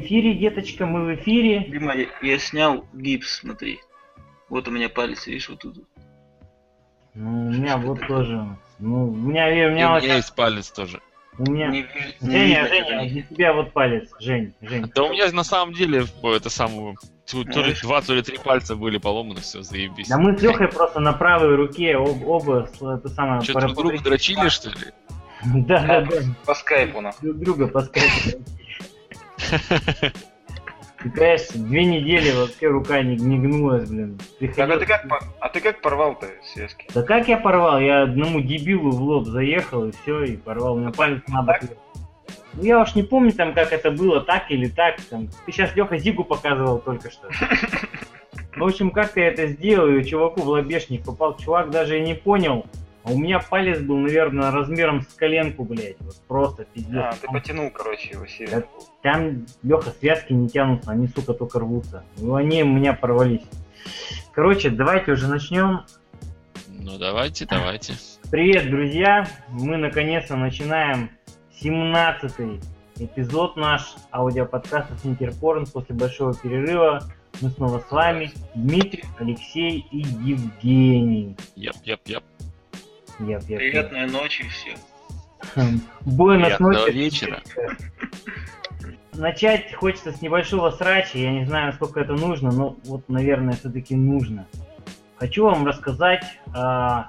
эфире, деточка, мы в эфире. Дима, я снял гипс, смотри. Вот у меня палец, видишь, вот тут. Ну, у меня вот тоже. Ну, у меня вот... есть палец тоже. У меня... Женя, для тебя вот палец, Жень. Да у меня на самом деле это самое... То ли 2, то ли 3 пальца были поломаны, все, заебись. Да мы с Лехой просто на правой руке оба это самое... Что, друг друга дрочили, что ли? Да. По скайпу, на. Друг друга по скайпу. Ты, конечно, 2 недели вообще рука не гнулась, блин. А ты как порвал-то связки? Да как я порвал? Я одному дебилу в лоб заехал и все, и порвал. У меня палец на бок. Ну я уж не помню там, как это было, так или так. Там. Ты сейчас, Леха, Зигу показывал только что. В общем, как-то я это сделал, и чуваку в лобешник попал. Чувак даже и не понял. А у меня палец был, наверное, размером с коленку, блядь. Вот просто пиздец. А, ты потянул, короче, его сильно. Там, Леха, связки не тянутся, они, сука, только рвутся. Ну, они у меня порвались. Короче, давайте уже начнем. Ну, давайте. Привет, друзья. Мы, наконец-то, начинаем 17-й эпизод наш аудиоподкаста «Сникерпорн». После большого перерыва мы снова с вами. Дмитрий, Алексей и Евгений. Яп. Приятной ночи всем. Приятного вечера. Начать хочется с небольшого срача. Я не знаю, насколько это нужно, но вот, наверное, все-таки нужно. Хочу вам рассказать о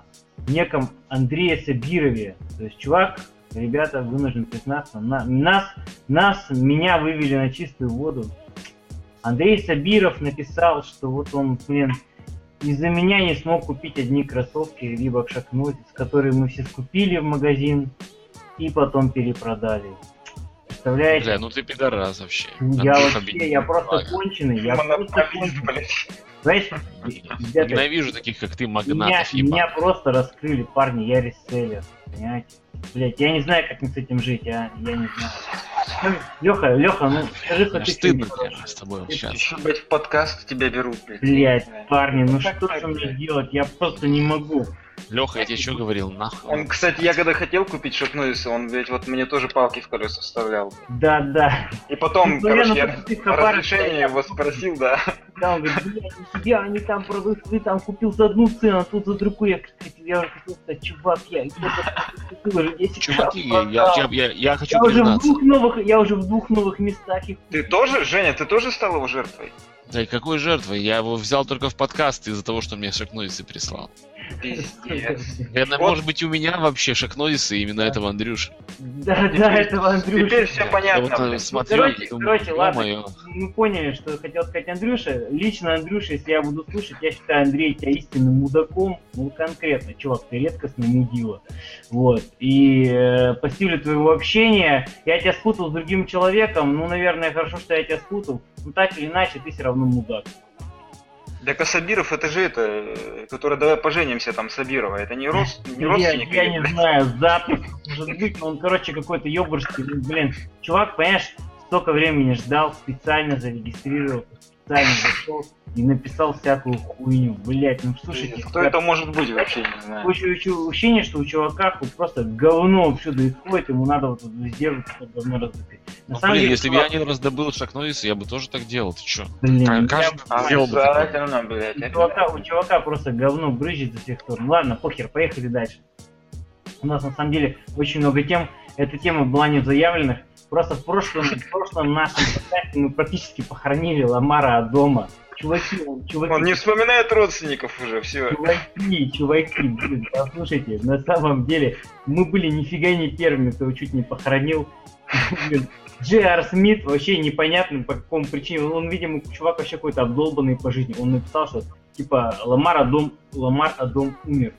неком Андрее Сабирове. То есть, чувак, ребята, вынужден признаться, меня вывели на чистую воду. Андрей Сабиров написал, что вот он, блин, из-за меня не смог купить одни кроссовки либо Шакновский, которые мы все скупили в магазин и потом перепродали. Представляете? Бля, ну ты пидорас вообще. Я просто конченый. Я просто конченый. Знаешь, ненавижу таких, как ты, магнатов. Меня просто раскрыли, парни, я реселлер. Понимаете? Блять, я не знаю, как мне с этим жить, а? Я не знаю. Леха, ну скажи, что ты... Стыдно, конечно, с тобой сейчас. Еще, блядь, в подкаст тебя берут, блядь. Блядь, парни, ну что же мне делать? Я просто не могу. Леха, я тебе что говорил, нахуй? Он, кстати, я когда хотел купить Шопнулиса, он, блядь, вот мне тоже палки в колеса вставлял. Да. И потом, короче, я разрешение его спросил, да. Да, он говорит, блядь, у тебя они там продают, ты там купил за одну цену, а тут за другую. Я уже хотел сказать, чувак, я хочу признаться. Я уже в 2 новых местах их купил. Ты тоже, Женя, ты тоже стал его жертвой? Да и какой жертвой? Я его взял только в подкаст из-за того, что мне Шакновицы прислал. Пиздец. Это может быть у меня вообще Шакновицы именно этого Андрюши. Да, этого Андрюши. Теперь все понятно. Вот, смотрю, короче, ладно, мы поняли, что хотел сказать Андрюша. Лично Андрюша, если я буду слушать, я считаю Андрей тебя истинным мудаком. Ну конкретно, чувак, ты редкостный мудила. Вот. И по стилю твоего общения я тебя спутал с другим человеком. Ну, наверное, хорошо, что я тебя спутал. Ну так или иначе, ты все равно мудак. Да Касабиров, это же это, который «Давай поженимся» там Сабирова, это не родственник? Я не знаю, запах, может быть, но он, короче, какой-то ёбурский, блин, чувак, понимаешь, столько времени ждал, специально зарегистрировал, специально зашел и написал всякую хуйню, блять, ну слушайте. Кто это может быть вообще, не знаю. Ощущение, что у чувака просто говно всюду исходит, ему надо вот сдерживать, чтобы говно раздобыть. Ну, блин, если бы я не раздобыл Шакновиса, я бы тоже так делал, ты чё? Блин, у чувака просто говно брызжет за всех сторон. Ладно, похер, поехали дальше. У нас на самом деле очень много тем, эта тема была не в заявленных. Просто в прошлом нашем подкасте мы практически похоронили Ламара Одома. Чуваки. Он не вспоминает родственников уже, все. Чуваки, блин, послушайте, на самом деле мы были нифига не первыми, кто его чуть не похоронил. Джей Ар Смит вообще непонятно по какому причине. Он, видимо, чувак вообще какой-то обдолбанный по жизни. Он написал, что типа Ламар Одом умер.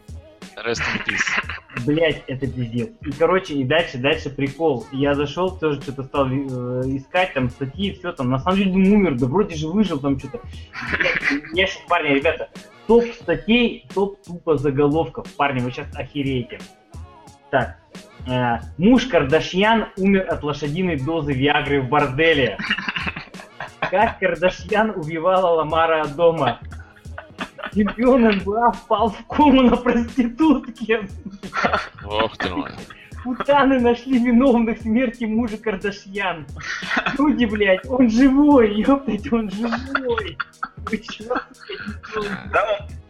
Rest in peace. Блять, это пиздец. И короче, и дальше прикол. Я зашел, тоже что-то стал искать, там статьи, все там. На самом деле думаю, умер, да вроде же выжил там что-то. Я сейчас, парни, ребята, топ статей, топ тупо заголовков. Парни, вы сейчас охереете. Так. Муж Кардашьян умер от лошадиной дозы виагры в борделе. Как Кардашьян убивала Ламара Одома. Чемпион НБА впал в кому на проститутке. Ох ты мой. Путаны нашли виновных в смерти мужа Кардашьян. Люди, блядь, он живой, ёптать, он живой. Вы чё?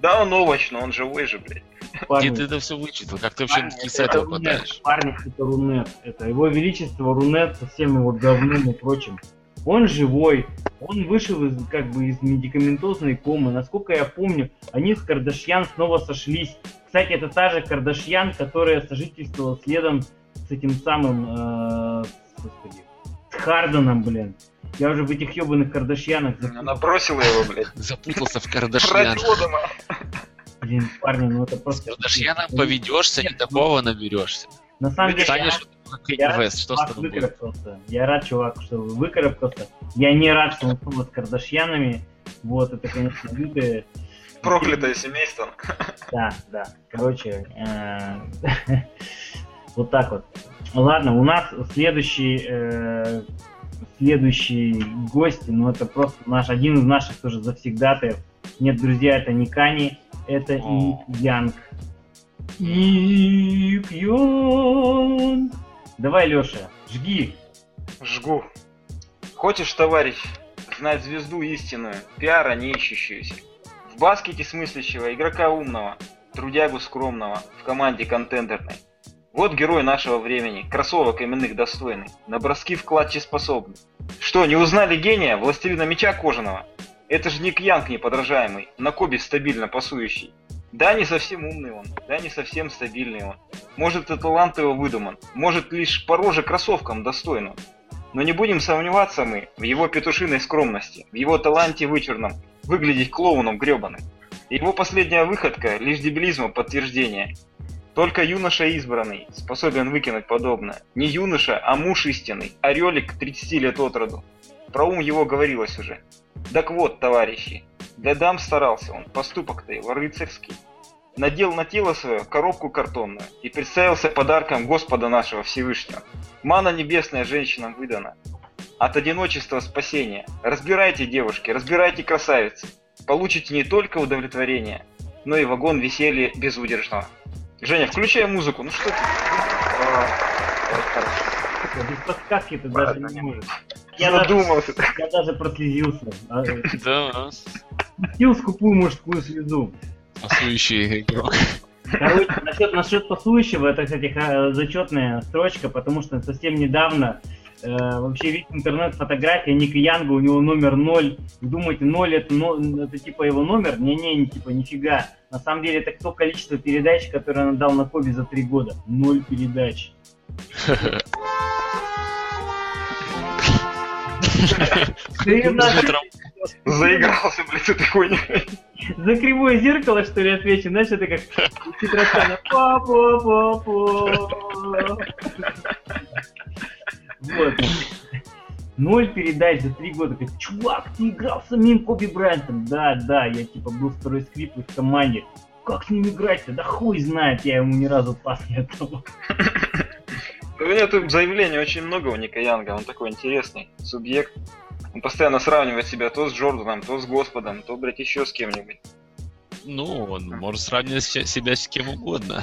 Да, он овощ, но он живой же, блядь. Парни, где ты это все вычитал? Как ты вообще не с этого попадаешь? Парни, это Рунет. Это его величество Рунет со всем его говном и прочим. Он живой. Он вышел из, как бы, из медикаментозной комы. Насколько я помню, они с Кардашьян снова сошлись. Кстати, это та же Кардашьян, которая сожительствовала следом с этим самым... с Харденом, блин. Я уже в этих ёбаных Кардашьянах... Она бросила его, блядь. Запутался в Кардашьян. Блин, парни, ну это просто... Кардашьяном поведешься, не такого наберешься. На самом деле... Я рад, чувак, что выкарабкался. Я не рад, что он был с Кардашьянами. Вот, это, конечно, лютое... Проклятое семейство. Да. Короче, вот так вот. Ладно, у нас следующий гость, ну это просто один из наших тоже завсегдатаев. Нет, друзья, это не Кани, это Ник Янг. Ник Янг. Давай, Леша, жги. Жгу. Хочешь, товарищ, знать звезду истинную, пиара не ищущуюся? В баскете смыслящего, игрока умного, трудягу скромного, в команде контендерной. Вот герой нашего времени, кроссовок именных достойный, на броски в клатче способный. Что, не узнали гения, властелина мяча кожаного? Это же Ник Янг неподражаемый, на Коби стабильно пасующий. Да, не совсем умный он, да, не совсем стабильный он. Может, и талант его выдуман, может, лишь по роже кроссовкам достойно. Но не будем сомневаться мы в его петушиной скромности, в его таланте вычурном, выглядеть клоуном гребаным. Его последняя выходка — лишь дебилизма подтверждение. Только юноша избранный способен выкинуть подобное. Не юноша, а муж истинный, орелик 30 лет от роду. Про ум его говорилось уже. Так вот, товарищи, для дам старался он, поступок-то его рыцарский. Надел на тело свое коробку картонную и представился подарком Господа нашего Всевышнего. Мана небесная женщинам выдана. От одиночества спасения. Разбирайте, девушки, разбирайте, красавицы. Получите не только удовлетворение, но и вагон веселья безудержного. Женя, включай музыку. Ну что ты? Без подсказки ты даже не можешь. Я даже прослезился. Да. Пустил скупую мужскую слезу. Пасующий игрок. Короче, насчет пасующего, это, кстати, зачетная строчка, потому что совсем недавно... вообще весь интернет фотография Ника Янга, у него номер 0. Думаете, 0 это типа его номер? Не, типа нифига. На самом деле это то количество передач, которые он дал на Коби за 3 года. 0 передач. Заигрался, блядь, этой хуйней. За кривое зеркало, что ли, отвечу? Знаешь, это как Петросяна. Вот. 0 передач за 3 года. Говорит, чувак, ты играл с самим Коби Брайантом. Да, я типа был второй скрипт в команде. Как с ним играть-то? Да хуй знает, я ему ни разу пас не отдал. У меня тут заявлений очень много у Ника Янга. Он такой интересный субъект. Он постоянно сравнивает себя то с Джорданом, то с Господом, то, блядь, еще с кем-нибудь. Ну, он может сравнивать себя с кем угодно.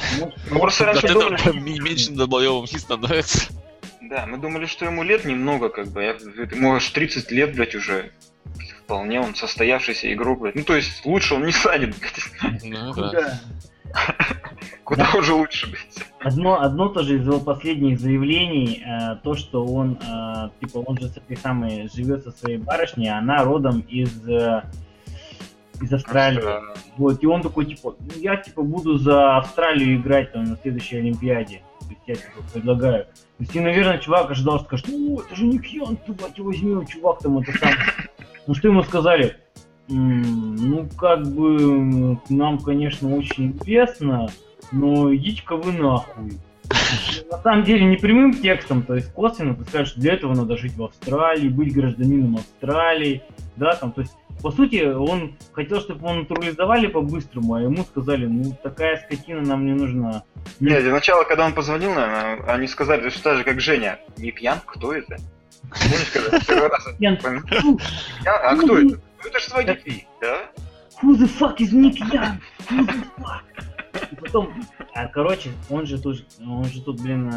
Может, от этого меньше долбоёбов не становится. Да, мы думали, что ему лет немного, как бы, ему аж 30 лет, блядь, уже, вполне он состоявшийся игрок, блядь, ну то есть лучше он не станет, блядь. Ну, да. Куда уже лучше, блядь. Одно тоже из его последних заявлений, то, что он, типа, он же с этой самой живет со своей барышней, а она родом из Австралии. Вот, и он такой, типа, я, типа, буду за Австралию играть там на следующей Олимпиаде. Я тебе предлагаю. То есть, и, наверное, чувак ожидал, что скажет, ну, это же Ник Янг, ты, бать, его возьми, чувак там это сам. Ну, что ему сказали? Ну, как бы, нам, конечно, очень интересно, но идите-ка вы нахуй. На самом деле, не прямым текстом, то есть косвенно, ты скажешь, что для этого надо жить в Австралии, быть гражданином Австралии, да, там, то есть, по сути, он хотел, чтобы его натурализовали по-быстрому, а ему сказали, ну, такая скотина нам не нужна. Нет, для начала, когда он позвонил, наверное, они сказали, что так же, как Женя, не пьян, кто это? Помнишь, когда первый раз пьян? А кто это? Ну, это же свои, да? Who the fuck is Ник Янг? Who the fuck? И потом, короче, он же тут, блин,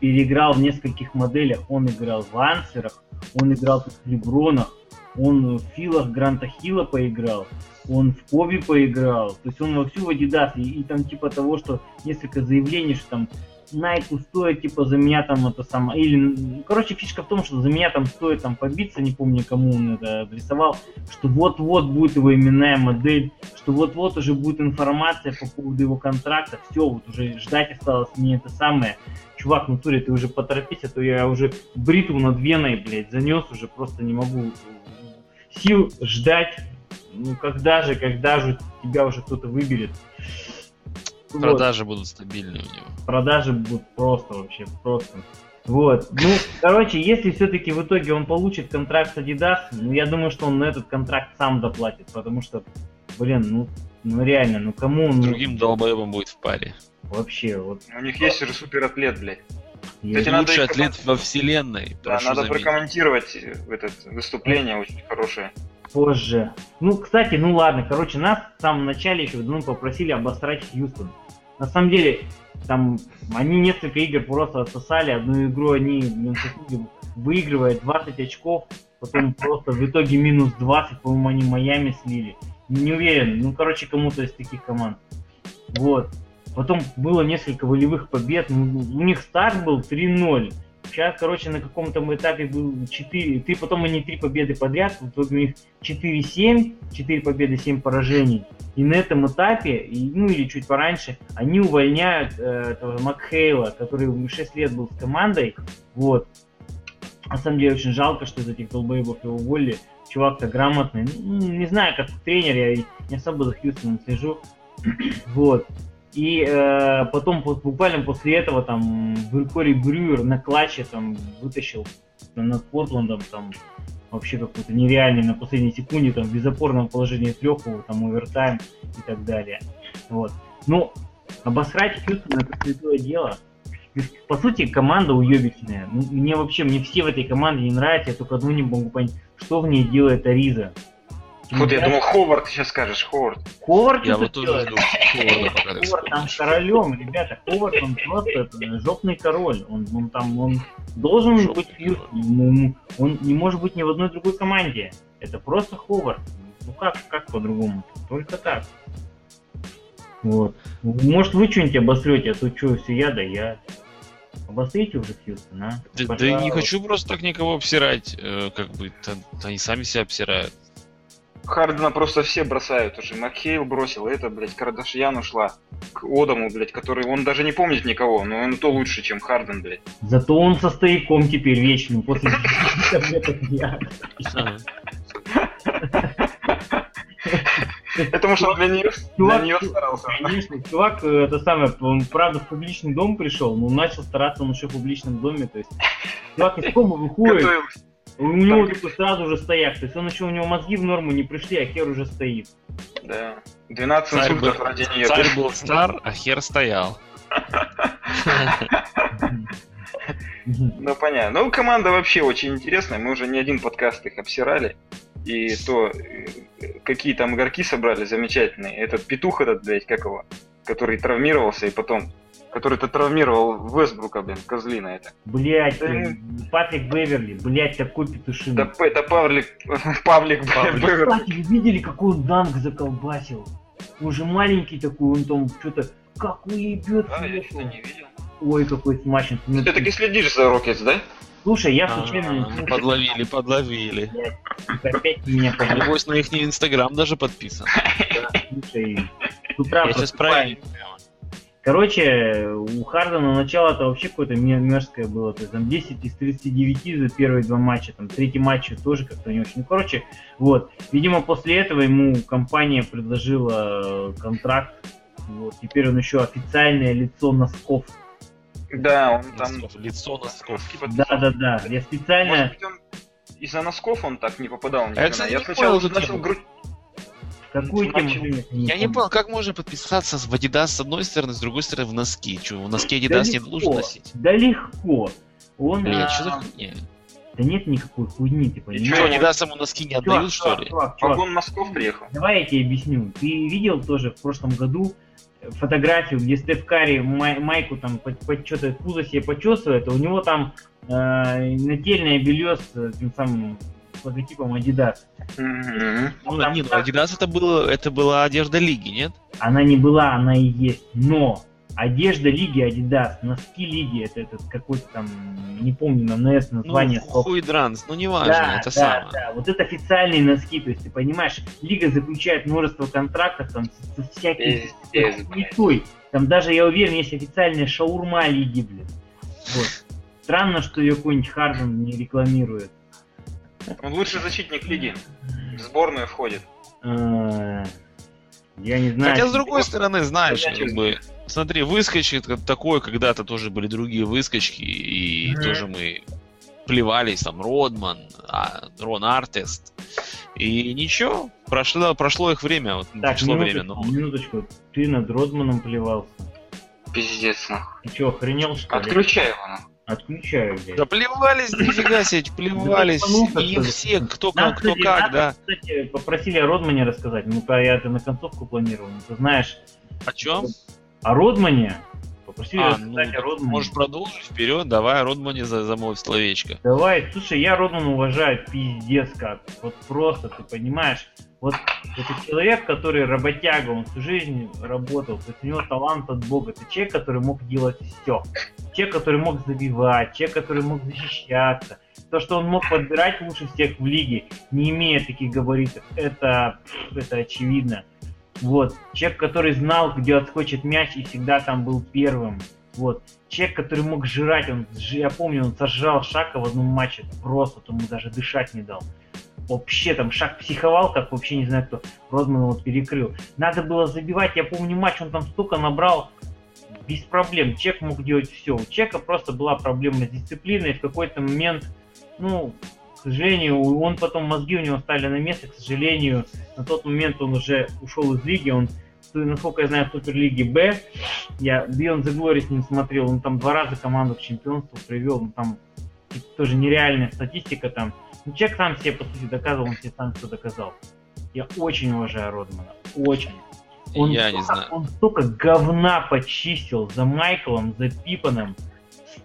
переиграл в нескольких моделях. Он играл в ансерах, он играл тут в лебронах, он в филах Гранта Хилла поиграл, он в Коби поиграл. То есть он вовсю в Adidas. И там типа того, что несколько заявлений, что там Найку стоит, типа, за меня там это самое, или, короче, фишка в том, что за меня там стоит там побиться, не помню, кому он это адресовал, что вот-вот будет его именная модель, что вот-вот уже будет информация по поводу его контракта, все, вот уже ждать осталось не это самое. Чувак, ну, Тури, ты уже поторопись, а то я уже бритву над веной, блядь, занес уже, просто не могу сил ждать, ну, когда же тебя уже кто-то выберет. Продажи будут стабильны у него. Продажи будут просто. Вот. Ну, короче, если все-таки в итоге он получит контракт с Adidas, ну, я думаю, что он на этот контракт сам доплатит, потому что, блин, ну реально, ну кому он... Другим долбоебом будет в паре. Вообще, вот... У них есть же суператлет, блядь. Кстати, лучший атлет во вселенной. Да, надо прокомментировать это выступление, очень хорошее. Позже. Ну, кстати, ну ладно, короче, нас в самом начале еще попросили обосрать Хьюстон. На самом деле, там, они несколько игр просто отсосали, одну игру они выигрывают 20 очков, потом просто в итоге минус 20, по-моему, они Майами слили. Не уверен, ну, короче, кому-то из таких команд. Вот. Потом было несколько волевых побед, у них старт был 3-0. Сейчас, короче, на каком-то этапе был 4, потом они 3 победы подряд, в итоге у них 4-7, 4 победы, 7 поражений. И на этом этапе, или чуть пораньше, они увольняют этого Макхейла, который 6 лет был с командой, вот. На самом деле очень жалко, что из этих долбоебов его уволили, чувак-то грамотный, не знаю, как тренер, я не особо за Хьюстоном слежу, вот. И потом буквально после этого там Кори Брюер на клатче там вытащил над Портландом там вообще какой-то нереальный на последней секунде там в безопорном положении треху, там овертайм и так далее. Вот. Ну, обосрать Хьюстон — это святое дело. По сути, команда уебищная. Мне все в этой команде не нравятся, я только одну не могу понять, что в ней делает Ариза. Вот я думал, Ховард, ты сейчас скажешь, Ховард. Ховард я вот тоже думал, Ховард там королем, ребята, Ховард, он просто это, жопный король, он там, он должен жопный быть Хьюстоном, он не может быть ни в одной другой команде, это просто Ховард, ну как по-другому, только так. Вот, может вы что-нибудь обосрете, а то что, все я, да я. Обосрите уже Хьюстон, а? Да я не хочу просто так никого обсирать, как бы, они сами себя обсирают. Хардена просто все бросают уже. Макхейл бросил, это, блядь, Кардашьян ушла к Одому, блядь, который... Он даже не помнит никого, но он то лучше, чем Харден, блядь. Зато он со стояком теперь вечным после... Потому что он для нее старался. Конечно, чувак, это самое, он, правда, в публичный дом пришел, но начал стараться он еще в публичном доме, то есть... Чувак из комы выходит... У него типа сразу же стоят, то есть он еще, у него мозги в норму не пришли, а хер уже стоит. Да. 12 инсультов ради нее. Царь был стар, а хер стоял. Ну понятно. Ну команда вообще очень интересная, мы уже не один подкаст их обсирали. И то, какие там игроки собрали замечательные. Этот петух этот, блядь, как его, который травмировался и потом... Который-то травмировал Вестбрука, блин, козлина это. Блять, Патрик Беверли, блять, такой петушин. Да это Павлик Беверли. Кстати, видели, какой он данк заколбасил? Он же маленький такой, он там что-то... Как уебет. Да, я что-то не видел. Ой, какой смачный. Ты таки следишь за Рокетс, да? Слушай, я случайно... Подловили. Опять меня подловили. Небось, на их инстаграм даже подписан. Слушай, с утра... Я сейчас правильно. Короче, у Хардена начало-то вообще какое-то мерзкое было, то есть там 10 из 39 за первые 2 матча, там третий матч тоже как-то не очень, ну короче, вот, видимо после этого ему компания предложила контракт, вот, теперь он еще официальное лицо носков. Да, он там... Лицо носков. Да, я специально... Может быть, он из-за носков он так не попадал никогда, я сначала уже начал грудь... Какую тему? Я не понял, как можно подписаться в Adidas с одной стороны, с другой стороны в носки? Чего, в носке Adidas не должен носить? Да легко. Блин, что за хуйня? Да нет никакой хуйни, типа. И что, не даст ему носки не отдают, что ли? Вагон носков приехал. Давай я тебе объясню. Ты видел тоже в прошлом году фотографию, где Стеф Карри майку там под что-то пузо себе почесывает, а у него там нательное белье с тем самым логотипом Adidas. Mm-hmm. Нет, Adidas это была одежда лиги, нет? Она не была, она и есть, но одежда лиги Adidas, носки лиги, это какой-то там, не помню, на С название. Ну, хуй дранс, ну неважно, да, это да, самое. Да, вот это официальные носки, то есть ты понимаешь, лига заключает множество контрактов там с всякими... хуйтой. Там даже, я уверен, есть официальная шаурма лиги, блин. Вот. Странно, что ее какой-нибудь Харден не рекламирует. Он лучший защитник лиги, в сборную входит. Я не знаю. Хотя с другой стороны, знаешь, как бы, смотри, выскочит такое, когда-то тоже были другие выскочки, и тоже мы плевались, там, Родман, Рон Артест, и ничего, прошло их время, вот, так, пришло время. Но... Минуточку, ты над Родманом плевался. Пиздец, нахуй. Ты чё, охренел, что ли? Отключай его, нахуй. Отключаю, блядь. Да плевались, нифига себе, плевались. И все, кто как, да. Кстати, попросили о Родмане рассказать. Ну-ка, я это на концовку планировал. Ты знаешь... О чем? О Родмане. Попросили рассказать о Родмане. Можешь продолжить, вперед, давай о Родмане замолвь словечко. Давай, слушай, я Родмана уважаю, пиздец как. Вот просто, ты понимаешь. Вот это человек, который работяга, он всю жизнь работал, то есть у него талант от Бога. Это человек, который мог делать все. Человек, который мог забивать, человек, который мог защищаться. То, что он мог подбирать лучше всех в лиге, не имея таких габаритов, это очевидно. Вот. Человек, который знал, где отскочит мяч и всегда там был первым. Вот. Человек, который мог жрать, я помню, он сожрал Шака в одном матче, просто ему даже дышать не дал. Вообще там Шак психовал, как вообще не знаю кто. Родман его перекрыл. Надо было забивать, я помню матч, он там столько набрал без проблем. Чек мог делать все. У Чека просто была проблема с дисциплиной. В какой-то момент, ну, к сожалению, он потом мозги у него стали на место. К сожалению, на тот момент он уже ушел из лиги. Он, насколько я знаю, в Суперлиге Б. Я Beyond the Glory с ним смотрел. Он там 2 раза команду к чемпионству привел. Ну, там тоже нереальная статистика там. Человек сам себе, по сути, доказывал, он себе сам все доказал. Я очень уважаю Родмана, очень. Он столько говна почистил за Майклом, за Пиппеном.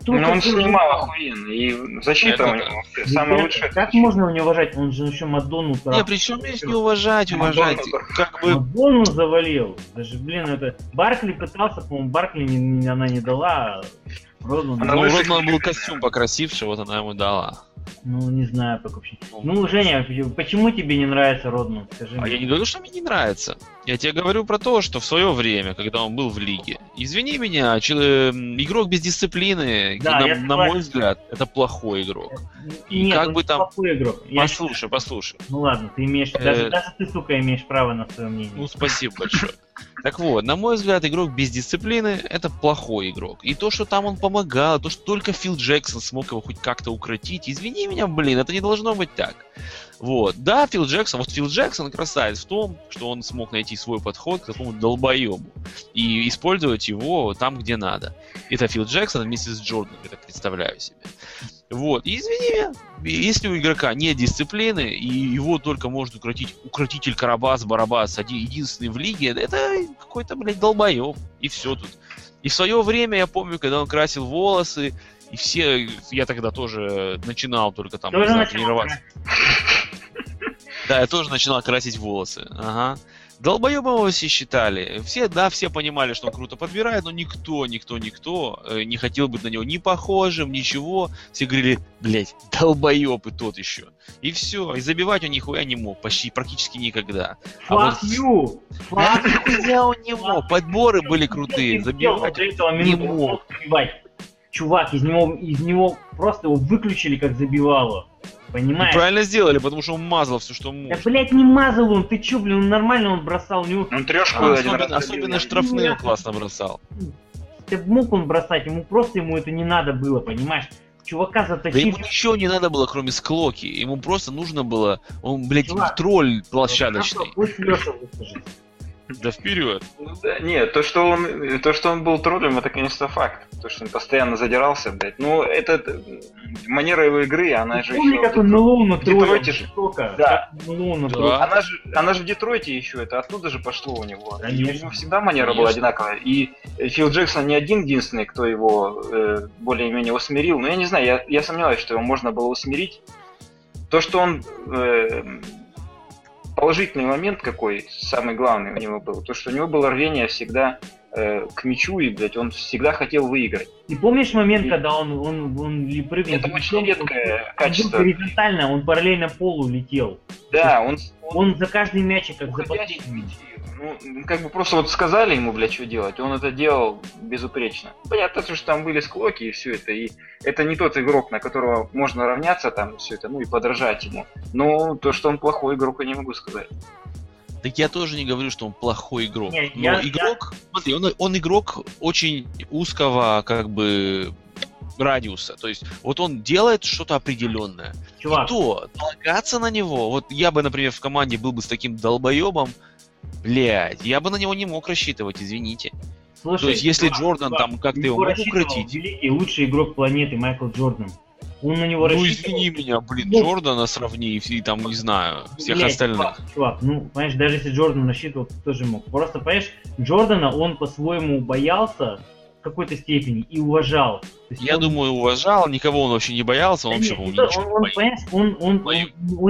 Ну он снимал охуенно, и защита у него самая лучшая. Как можно его не уважать? Он же еще Мадонну... Не, причем здесь не уважать. Как бы... Мадонну завалил. Даже, блин, это... Баркли пытался, по-моему, Баркли она не дала, а Родман... Ну, Родман был костюм покрасивший, вот она ему дала. Ну, не знаю, как вообще. Ну, Женя, почему тебе не нравится Родман? Скажи мне. Я не говорю, что мне не нравится. Я тебе говорю про то, что в свое время, когда он был в лиге, извини меня, игрок без дисциплины, да, на мой взгляд, это плохой игрок. И нет, как бы там... плохой игрок. Послушай. Ну ладно, ты имеешь... Даже ты, сука, имеешь право на свое мнение. Ну, спасибо большое. Так вот, на мой взгляд, игрок без дисциплины – это плохой игрок. И то, что там он помогал, то, что только Фил Джексон смог его хоть как-то укротить, извини меня, блин, это не должно быть так. Вот. Да, Фил Джексон красавец в том, что он смог найти свой подход к такому долбоебу и использовать его там, где надо. Это Фил Джексон вместе с Джорданом, я так представляю себе. Вот, и извини меня, если у игрока нет дисциплины, и его только может укротить укротитель Карабас-Барабас, единственный в лиге, это какой-то, блядь, долбоеб, и все тут. И в свое время, я помню, когда он красил волосы, и все, я тогда тоже начинал только там, не знаю, тренироваться. Да, я тоже начинал красить волосы, ага. Долбоебом его все считали. Все понимали, что он круто подбирает, но никто не хотел быть на него ни похожим, ничего. Все говорили, блять, долбоеб и тот еще. И все. И забивать он нихуя не мог, почти практически никогда. Нихуя он не мог. Подборы были крутые, забивать не мог. Чувак, из него просто его выключили, как забивало. Понимаешь? Ну, правильно сделали, потому что он мазал все, что мог. Да, блядь, не мазал он, ты че, блин, нормально он бросал. Он трешку особенно штрафные он классно бросал. Да мог он бросать, ему это не надо было, понимаешь? Чувака затащили. Да ему ничего не надо было, кроме склоки, ему просто нужно было, он, блядь, чувак, тролль площадочный. Да вперед. Нет, то, что он был троллем, это, конечно, факт. То, что он постоянно задирался, блядь. Ну, это манера его игры, она же еще... как он Мэлоуна троллил. Да. Она же в Детройте еще, это оттуда же пошло у него. У него всегда манера была одинаковая. И Фил Джексон не один единственный, кто его более-менее усмирил. Но я не знаю, я сомневаюсь, что его можно было усмирить. То, что он... Положительный момент какой, самый главный у него был, то, что у него было рвение всегда к мячу, и, блядь, он всегда хотел выиграть. И помнишь момент, когда он прыгнул? Это очень редкое качество. Он горизонтально, он параллельно полу летел. Да, он за каждый мячик, как за последний. Ну, как бы просто вот сказали ему, блядь, что делать, он это делал безупречно. Понятно, что там были склоки и все это, и это не тот игрок, на которого можно равняться там, все это, ну, и подражать ему. Но то, что он плохой игрок, я не могу сказать. Так я тоже не говорю, что он плохой игрок. Нет, но игрок, смотри, он игрок очень узкого, как бы, радиуса. То есть, вот он делает что-то определенное. Чувак. И то, полагаться на него, вот я бы, например, в команде был бы с таким долбоебом, блядь, я бы на него не мог рассчитывать, извините. Слушай, то есть, если Джордан там как-то его мог укротить... Великий, лучший игрок планеты Майкл Джордан. Он на него рассчитывал... извини меня, блин, Джордана сравни и там, не знаю, всех остальных. Чувак, ну, понимаешь, даже если Джордан рассчитывал, ты тоже мог. Просто, понимаешь, Джордана он по-своему боялся в какой-то степени и уважал. Я думаю, уважал, никого он вообще не боялся, он вообще он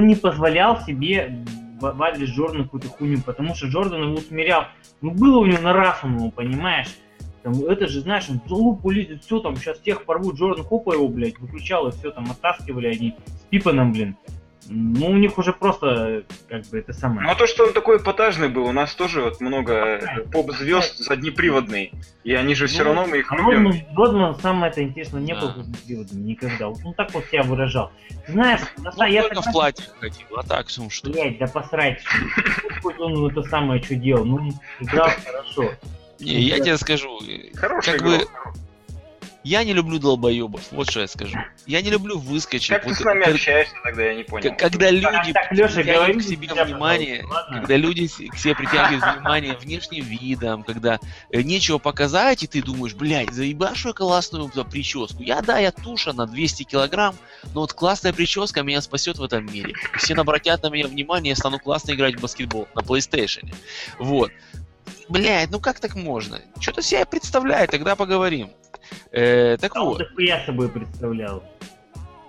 не позволял себе... в адрес Джордана какую-то хуйню, потому что Джордан его усмирял. Ну, было у него нарафанного, понимаешь? Там, это же, знаешь, он в залупу лезет, все там, сейчас всех порвут, Джордан, хопа его, блядь, выключал, и все там, оттаскивали они с Пиппеном, блин. Ну, у них уже просто, как бы, это самое. Ну, а то, что он такой эпатажный был, у нас тоже вот много поп-звезд заднеприводные, и они же все равно мы их любим. Джордан, самое это интересное, не был заднеприводным никогда. Вот он так вот себя выражал. Знаешь, я только в платье ходил, а так, сум, что... Блядь, да посрать. Хоть он это самое, что делал, ну, играл хорошо. Не, я тебе скажу, как бы... Я не люблю долбоебов, вот что я скажу. Я не люблю выскочек. Как вот, ты с нами общаешься тогда, я не понял. Когда люди притягивают к себе внимание, когда люди к себе притягивают внимание внешним видом, когда нечего показать, и ты думаешь, блядь, заебашу я классную прическу. Я туша на 200 килограмм, но вот классная прическа меня спасет в этом мире. Все обратят на меня внимание, я стану классно играть в баскетбол на PlayStation. Вот. Блядь, ну как так можно? Что-то себя представляет, тогда поговорим. Так вот. А вот я собой представлял.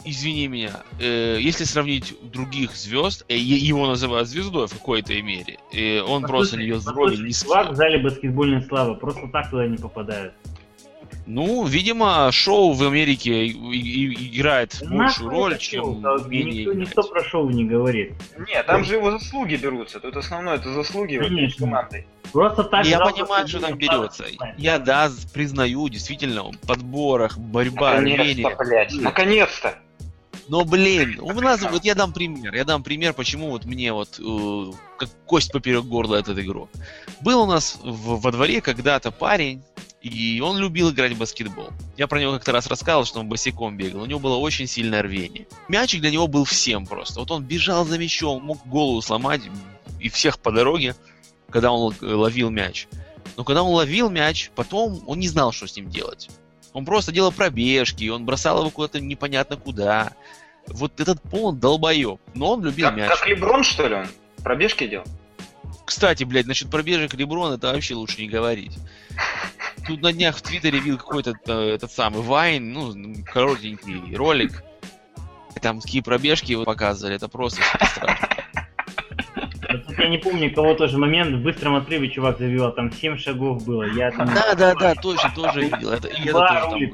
Извини меня, если сравнить других звезд, его называют звездой в какой-то мере, он просто ее здоровье не слаб. В зале баскетбольной славы, просто так туда не попадают. Ну, видимо, шоу в Америке играет большую роль, чем... Никто про шоу не говорит. Нет, там же его заслуги берутся. Тут основное это заслуги перед командой. Просто так. Я понимаю, что там берется. Я, да, признаю, действительно, в подборах, борьба, рвение. Наконец-то! Но, блин, у нас, вот я дам пример, почему вот мне вот как кость поперек горла этот игрок. Был у нас во дворе когда-то парень, и он любил играть в баскетбол. Я про него как-то раз рассказывал, что он босиком бегал. У него было очень сильное рвение. Мячик для него был всем просто. Вот он бежал за мячом, мог голову сломать и всех по дороге, когда он ловил мяч. Но когда он ловил мяч, потом он не знал, что с ним делать. Он просто делал пробежки, он бросал его куда-то непонятно куда. Вот этот полон долбоеб. Но он любил мяч. Как Леброн, что ли, он? Пробежки делал? Кстати, блядь, насчет пробежек Леброн, это вообще лучше не говорить. Тут на днях в Твиттере видел какой-то этот самый Вайн, ну, коротенький ролик. Там такие пробежки показывали, это просто страшно. Я не помню, кого тоже момент, в быстром отрыве чувак забивал, там 7 шагов было. Да, тоже видел. Это вообще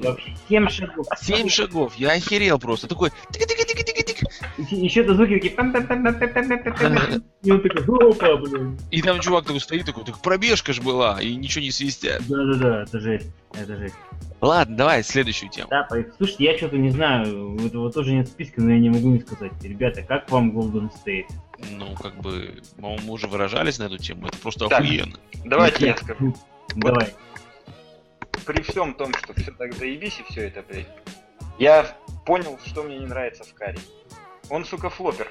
7 шагов. 7 шагов, я охерел просто. Такой... Еще это звуки такие... И он такой, опа, блин. И там чувак такой стоит, такой, так пробежка ж была, и ничего не свистят. Да, это жесть, это жесть. Ладно, давай следующую тему. Да, слушайте, я что-то не знаю, этого тоже нет в списке, но я не могу не сказать. Ребята, как вам Golden State? Ну, как бы, мы уже выражались на эту тему, это просто так, охуенно. Давайте я скажу. Давай. При всем том, что все так заебись и все это, блядь, я понял, что мне не нравится в Карри. Он, сука, флопер.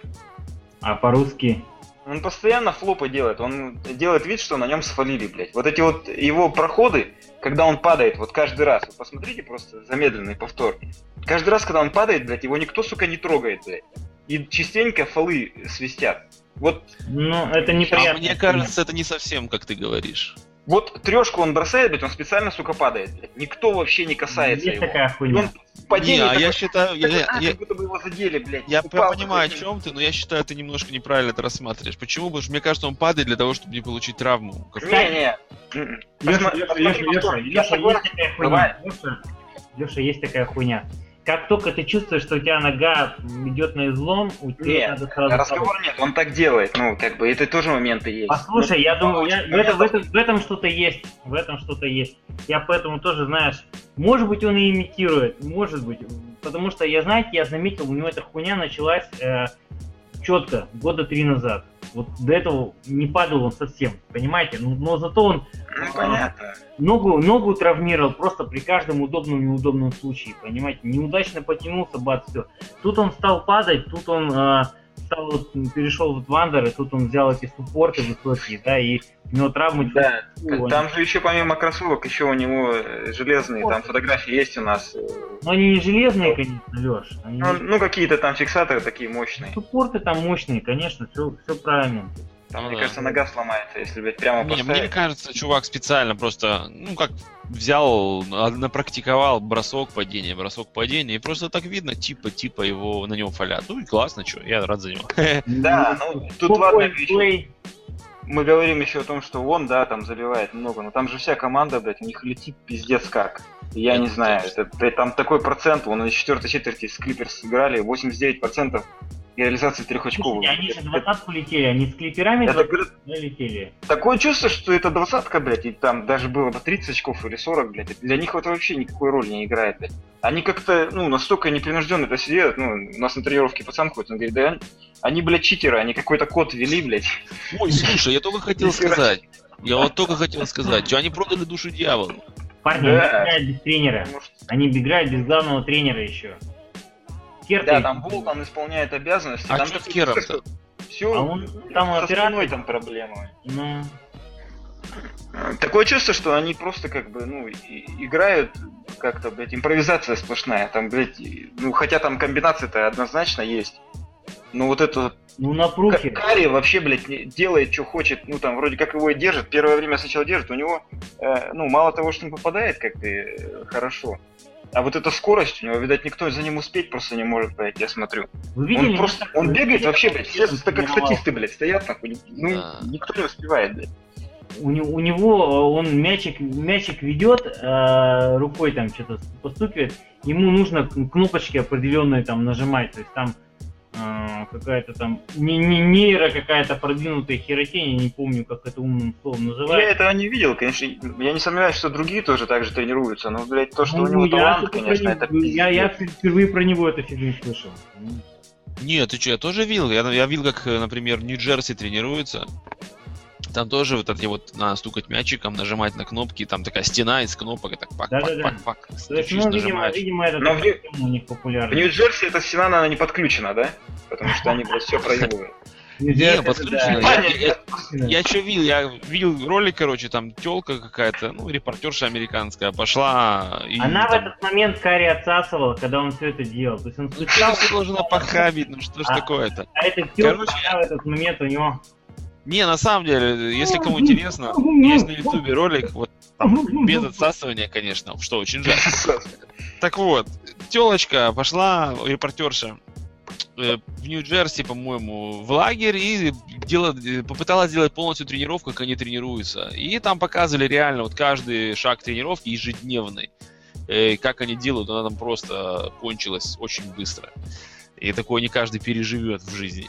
А по-русски? Он постоянно флопы делает. Он делает вид, что на нем свалили, блядь. Вот эти вот его проходы, когда он падает, вот каждый раз. Вот посмотрите просто замедленный повтор. Каждый раз, когда он падает, блядь, его никто, сука, не трогает, блядь. И частенько фолы свистят. Вот. Ну, это неприятно. А мне кажется, это не совсем, как ты говоришь. Вот трешку он бросает, блядь, он специально, сука, падает, блядь. Никто вообще не касается есть его. Такая хуйня. Он... Падение, не, а я считаю, я как будто бы его задели, блядь. Я упал, понимаю, о чем ты, но я считаю, ты немножко неправильно это рассматриваешь. Почему? Потому что мне кажется, он падает для того, чтобы не получить травму. Леша, есть такая хуйня. Как только ты чувствуешь, что у тебя нога идет на излом, у тебя надо сразу... разговор нет, он так делает, ну, как бы, это тоже моменты есть. Послушай, я думаю, в этом что-то есть, в этом что-то есть. Я поэтому тоже, знаешь, может быть, он и имитирует, может быть, потому что, я, знаете, я заметил, у него эта хуйня началась четко, 3 года назад. Вот до этого не падал он совсем, понимаете? Но зато он ногу травмировал просто при каждом удобном и неудобном случае, понимаете? Неудачно потянулся, бац, все. Тут он стал падать, тут он перешел в Вандер, и тут он взял эти суппорты высокие, да, и у него травмы... Да, там же еще помимо кроссовок, еще у него железные, там фотографии есть у нас. Но они не железные, конечно, Леш. Ну, какие-то там фиксаторы такие мощные. Суппорты там мощные, конечно, все правильно. Там, мне кажется, нога сломается, если, блядь, прямо поставить. Мне кажется, чувак специально просто, ну, как взял, напрактиковал бросок падения, и просто так видно, типа его на него фалят. Ну и классно, что, я рад за него. Да, ну, тут ладно еще. Мы говорим еще о том, что он, да, там забивает много, но там же вся команда, блядь, у них летит пиздец как. Я не знаю, это там такой процент, вон из 4-й четверти с Клиперс сыграли, 89%. Реализации трехочковых. Они же 20-ку летели, они с клиперами летели. Такое чувство, что это 20-ка, блядь, и там даже было бы 30 очков или 40, блядь. Для них это вообще никакой роли не играет, блядь. Они как-то, ну, настолько непринужденно это сидят, ну, у нас на тренировке пацан ходит, он говорит, да, они, блядь, читеры, они какой-то код вели, блядь. Ой, слушай, я только хотел сказать, что они продали душу дьяволу. Парни, да. Они играют без тренера, они играют без главного тренера еще. Да, там Болтон исполняет обязанности. А там что с Кером-то? Все, там со спиной там проблемы. Ну... Такое чувство, что они просто как бы, ну, играют как-то, блядь, импровизация сплошная. Там, блядь, ну, хотя там комбинации-то однозначно есть. Но вот это... Ну, на пруке. Карри вообще, блядь, делает, что хочет. Ну, там, вроде как его и держит. Первое время сначала держит. У него, ну, мало того, что не попадает как-то хорошо. А вот эта скорость у него, видать, никто за ним успеть просто не может, блядь, я смотрю. Вы видели? Он просто, он бегает вообще, блядь, все как статисты, блядь, стоят нахуй, ну, да. Никто не успевает, блядь. У него, он мячик ведет, рукой там что-то постукивает, ему нужно кнопочки определенные там нажимать, то есть там какая-то там нейро какая-то продвинутая херотень, я не помню, как это умным словом называется. Я этого не видел, конечно, я не сомневаюсь, что другие тоже так же тренируются, но, блядь, то, что у него талант, конечно, это пиздец. Я впервые про него эту фигню слышал. Нет, ты что, я тоже видел, я видел, как, например, в Нью-Джерси тренируется. Там тоже вот это вот надо стукать мячиком, нажимать на кнопки, там такая стена из кнопок, и так пак-пак-пак-пак. Ну, видимо, это у них популярно. В Нью-Джерси эта стена, она не подключена, да? Потому что они просто все проигрывают. Не, подключена. Я что видел? Я видел ролик, короче, там телка какая-то, ну, репортерша американская, пошла и... Она в этот момент Карри отсасывала, когда он все это делал. То есть он случайно... Все должно похабить, ну что ж такое-то. А эта телка в этот момент у него... Не, на самом деле, если кому интересно, есть на ютубе ролик, вот там, без отсасывания, конечно, что очень жаль. Так вот, телочка пошла, репортерша, в Нью-Джерси, по-моему, в лагерь и попыталась сделать полностью тренировку, как они тренируются. И там показывали реально вот каждый шаг тренировки ежедневный. Как они делают, она там просто кончилась очень быстро. И такое не каждый переживет в жизни.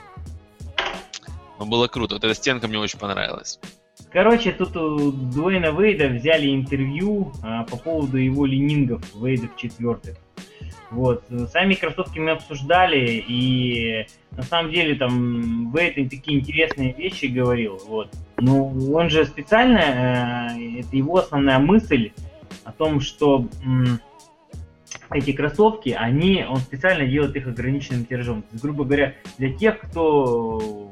Но было круто, вот эта стенка мне очень понравилась. Короче, тут у Дуэйна Вейда взяли интервью по поводу его Ли-Нингов, Вейдов четвертых. Вот. Сами кроссовки мы обсуждали, и на самом деле там Вейд такие интересные вещи говорил. Вот. Но он же специально, это его основная мысль о том, что эти кроссовки, он специально делает их ограниченным тиражом. То есть, грубо говоря, для тех, кто...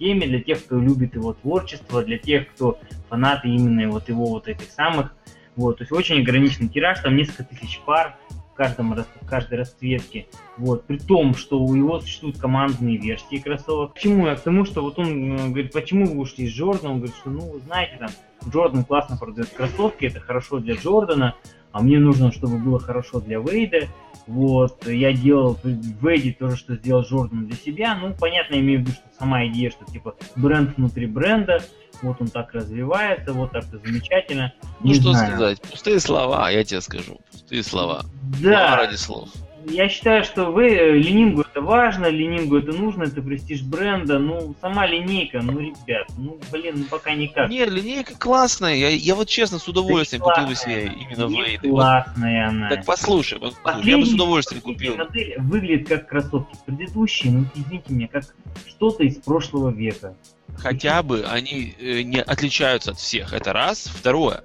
теме, для тех, кто любит его творчество, для тех, кто фанаты именно вот его вот этих самых. Вот, то есть очень ограниченный тираж, там несколько тысяч пар в каждой расцветке. Вот, при том, что у него существуют командные версии кроссовок. Почему? Я к тому, что вот он говорит, почему вы ушли из Джордана? Он говорит, что, ну, знаете, там, Джордан классно продает кроссовки, это хорошо для Джордана, а мне нужно, чтобы было хорошо для Вейда. Вот, я делал в Вейде то же, что сделал Джордан для себя. Ну, понятно, я имею в виду, что сама идея, что, типа, бренд внутри бренда, вот он так развивается, вот так-то замечательно. Ну, что сказать, пустые слова, я тебе скажу, пустые слова. Да. Ради слов. Я считаю, что Ли-Нингу это важно, Ли-Нингу это нужно, это престиж бренда, ну, сама линейка, ну, ребят, ну, блин, ну, пока никак. Не, линейка классная, я вот честно с удовольствием купил бы себе именно Вейд. Классная вот. Она. Так послушай, я бы с удовольствием купил. Модель выглядит как кроссовки предыдущие, ну, извините меня, как что-то из прошлого века. Хотя бы они не отличаются от всех, это раз. Второе,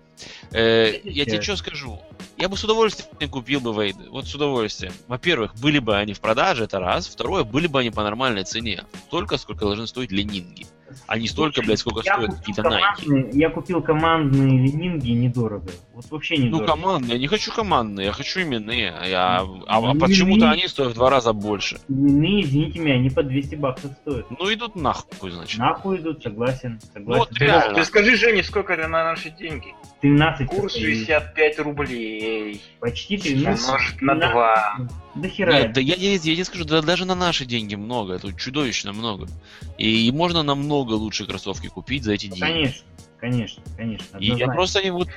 я тебе что скажу, я бы с удовольствием купил бы Вейды, вот с удовольствием. Во-первых, были бы они в продаже, это раз. Второе, были бы они по нормальной цене, столько, сколько должны стоить Ли-Нинги, а не столько, блядь, сколько стоят какие-то Найки. Я купил командные Ли-Нинги недорого, вот вообще недорого. Ну командные, я не хочу командные, я хочу именные, а почему-то они стоят в 2 раза больше. Именные, извините меня, они по 200 баксов стоят. Ну идут нахуй, значит. Нахуй идут, согласен. Вот, реально. Ты скажи, Женя, сколько это на наши деньги? 13. Курс 65 рублей. Почти 13. Умножить на 2. Да хера. Нет, да я не скажу, да, даже на наши деньги много, это чудовищно много. И можно намного лучше кроссовки купить за эти деньги. Конечно. И я просто не вот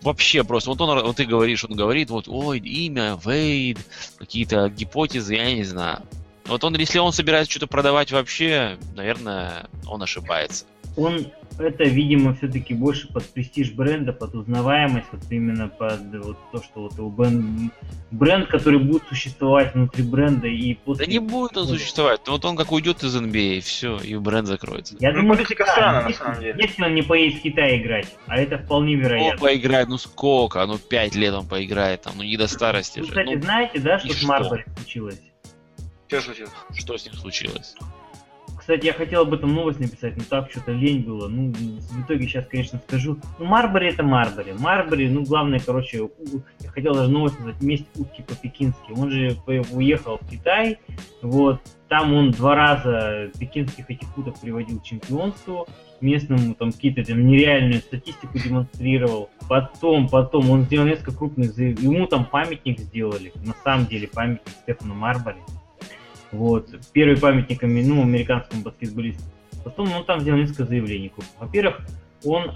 вообще просто. Вот он, вот ты говоришь, он говорит, вот, ой, имя, Вейд, какие-то гипотезы, я не знаю. Вот он, если он собирается что-то продавать вообще, наверное, он ошибается. Он это, видимо, все-таки больше под престиж бренда, под узнаваемость, вот именно под вот то, что вот его бренд, который будет существовать внутри бренда и после... Да не будет он существовать, но вот он как уйдет из NBA, все, и бренд закроется. Я думаю, политика страны, на самом деле. Если он не поедет в Китай играть, а это вполне вероятно. Он поиграет, ну сколько, ну 5 лет он поиграет, там, ну не до старости же. Кстати, знаете, да, что с Марбери случилось? Что с ним случилось? Кстати, я хотел об этом новость написать, но так что-то лень было. Ну, в итоге сейчас, конечно, скажу. Ну, Марбери это Марбери. Марбери, ну, главное, короче, я хотел даже новость назвать «Месть утки по-пекински». Он же уехал в Китай, вот. Там он 2 раза пекинских этих уток приводил к чемпионству местному, там какие-то там нереальную статистику демонстрировал. Потом он сделал несколько крупных заявлений. Ему там памятник сделали, на самом деле памятник Стефану Марбери. Вот, первый памятник, ну, американскому баскетболисту. Потом он там сделал несколько заявлений. Во-первых, он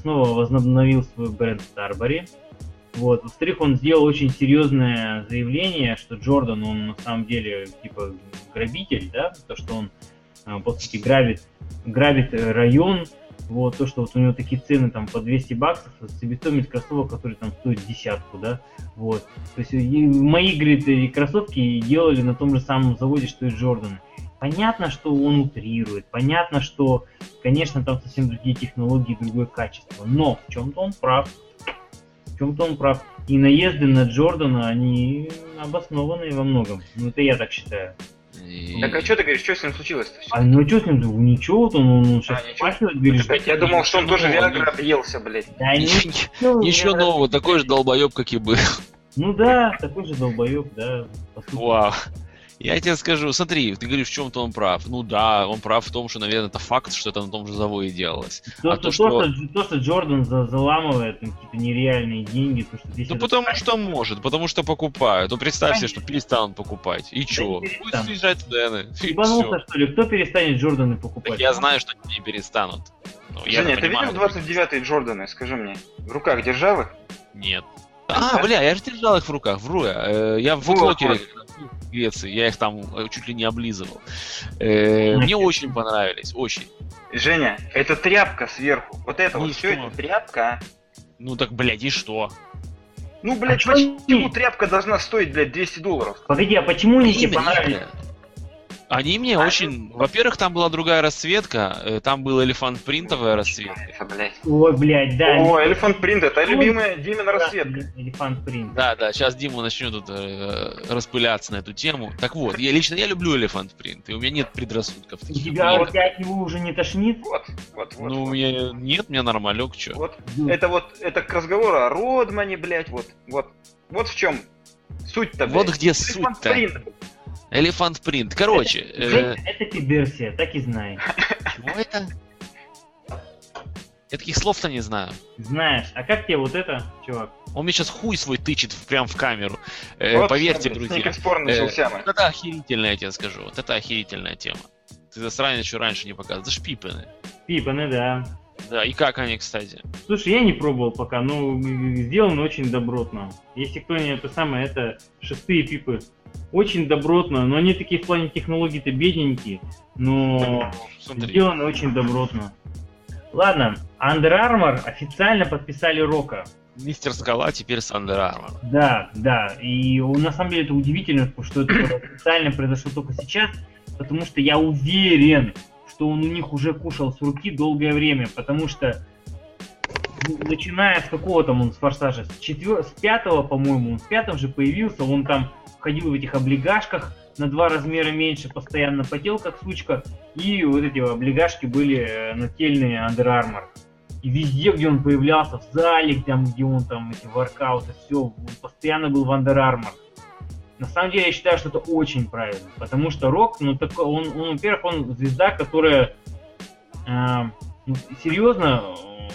снова возобновил свой бренд Старбери. Вот. Во-вторых, он сделал очень серьезное заявление, что Джордан, он на самом деле, типа, грабитель, да, то, что он, по сути, грабит район. Вот, то, что вот у него такие цены там по 200 баксов, себестоимость кроссовок, которые там стоят 10, да, вот. То есть мои, говорит, кроссовки делали на том же самом заводе, что и Джорданы. Понятно, что он утрирует, понятно, что, конечно, там совсем другие технологии, другое качество, но в чем-то он прав. И наезды на Джордана, они обоснованы во многом. Ну, это я так считаю. Так а что ты говоришь, что с ним случилось-то? А ну что с ним? Ничего, вот он сейчас спахивает, говоришь. Я думал, что он тоже виагра объелся, блядь. Да ничего нового, такой же долбоеб, как и был. Ну да, такой же долбоеб, да. Вау. Я тебе скажу, смотри, ты говоришь, в чем-то он прав. Ну да, он прав в том, что, наверное, это факт, что это на том же заводе делалось. То, что Джордан заламывает какие-то нереальные деньги, то, что здесь... Ну потому что может, потому что покупают. Ну представь себе, что перестанут покупать. И чего? Будет снижать цены. Ебанулся, что ли? Кто перестанет Джорданы покупать? Так я знаю, что они перестанут. Женя, ты видел 29-е Джорданы, скажи мне? В руках держал их? Нет. А, бля, я же держал их в руках, вру я. Я в Футлокере... Греции. Я их там чуть ли не облизывал. Мне очень понравились, очень. Женя, это тряпка сверху. Вот это ну вот все, это тряпка. Ну так, блядь, и что? Ну, блядь, почему тряпка должна стоить, блядь, $200? Погоди, а почему они тебе понравились? Они мне очень... Во-первых, там была другая расцветка. Там была элефант-принтовая расцветка. Ой, блядь, да. О, элефант-принт. Это любимая Димина расцветка. Элефант-принт. Да, сейчас Дима начнет распыляться на эту тему. Так вот, я лично люблю элефант-принт. И у меня нет предрассудков. У тебя от него уже не тошнит? Вот. Ну, у меня нет, у меня нормалек, чё. Это к разговору о Родмане, блядь, вот в чем суть-то, блядь. Вот где суть-то. Элефант принт. Короче. Это Фиберсия, так и знаю. Чего это? Я таких слов-то не знаю. Знаешь, а как тебе вот это, чувак? Он мне сейчас хуй свой тычет прям в камеру. Поверьте, друзья. Вот это охерительная, я тебе скажу. Вот это охерительная тема. Ты засранец еще раньше не показывал. Это ж Пиппены. Пиппены, да. Да, и как они, кстати? Слушай, я не пробовал пока, но сделано очень добротно. Если кто не это самое, это шестые пипы. Очень добротно, но они такие в плане технологий-то бедненькие, но сделаны очень добротно. Ладно, Under Armour официально подписали Рока. Мистер Скала теперь с Under Armour. Да, и на самом деле это удивительно, что это официально произошло только сейчас, потому что я уверен, что он у них уже кушал с руки долгое время, потому что начиная с какого там он с Форсажа, с пятого, по-моему, он в пятом же появился, он там ходил в этих облигашках на 2 размера меньше, постоянно потел как сучка, и вот эти облигашки были нательные Under Armour. И везде, где он появлялся, в зале, где он там эти воркауты, все, он постоянно был в Under Armour. На самом деле я считаю, что это очень правильно, потому что Рок, во-первых, он звезда, которая серьезно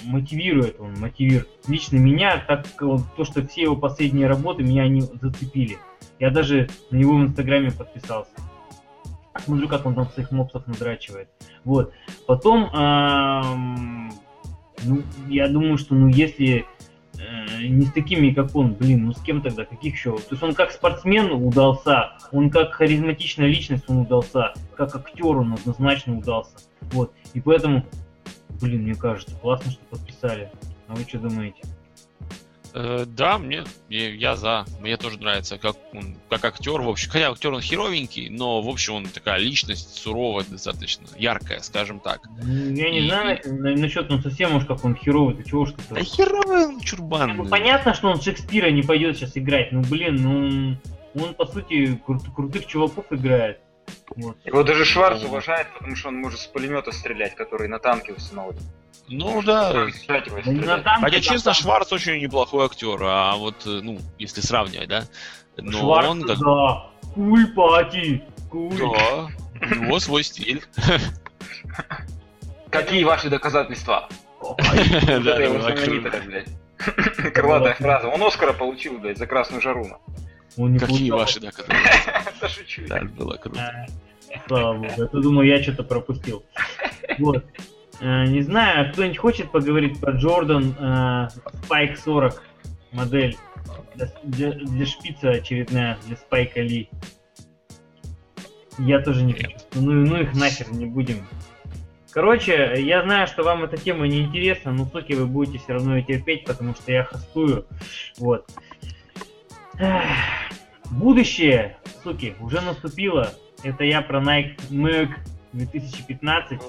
мотивирует, лично меня, так то, что все его последние работы меня не зацепили. Я даже на него в Инстаграме подписался. Смотрю, как он там своих мопсов надрачивает. Вот. Потом, я думаю, что, если не с такими, как он, с кем тогда, каких еще? То есть он как спортсмен удался, он как харизматичная личность он удался, как актер он однозначно удался. Вот. И поэтому, мне кажется, классно, что подписали. А вы что думаете? Да, я за. Мне тоже нравится, как он, как актер, в общем. Хотя актер он херовенький, но в общем он такая личность суровая, достаточно яркая, скажем так. Я не знаю насчет совсем уж как он херовый, ты чего что-то. Да херовый он чурбан. Понятно, что он Шекспира не пойдет сейчас играть, он по сути крутых чуваков играет. Вот. Его даже Шварц уважает, потому что он может с пулемета стрелять, который на танке установлен. Хотя, честно, Шварц очень неплохой актер, а если сравнивать, да? Но Шварц, он как... да, куль. Да, у него свой стиль. Какие ваши доказательства? Это его знаменитая, блядь, крылатая фраза. Он Оскара получил, блядь, за «Красную жару». Какие ваши доказательства? Шучу. Так, было круто. Слава богу, я думаю, я что-то пропустил. Вот. Не знаю, кто-нибудь хочет поговорить про Джордан Spike 40 модель для шпица очередная, для Спайка Ли. Я тоже не хочу. Их нахер не будем. Короче, я знаю, что вам эта тема не интересна, но суки вы будете все равно ее терпеть, потому что я хостую. Вот. Будущее, суки, уже наступило. Это я про Nike Mag 2015.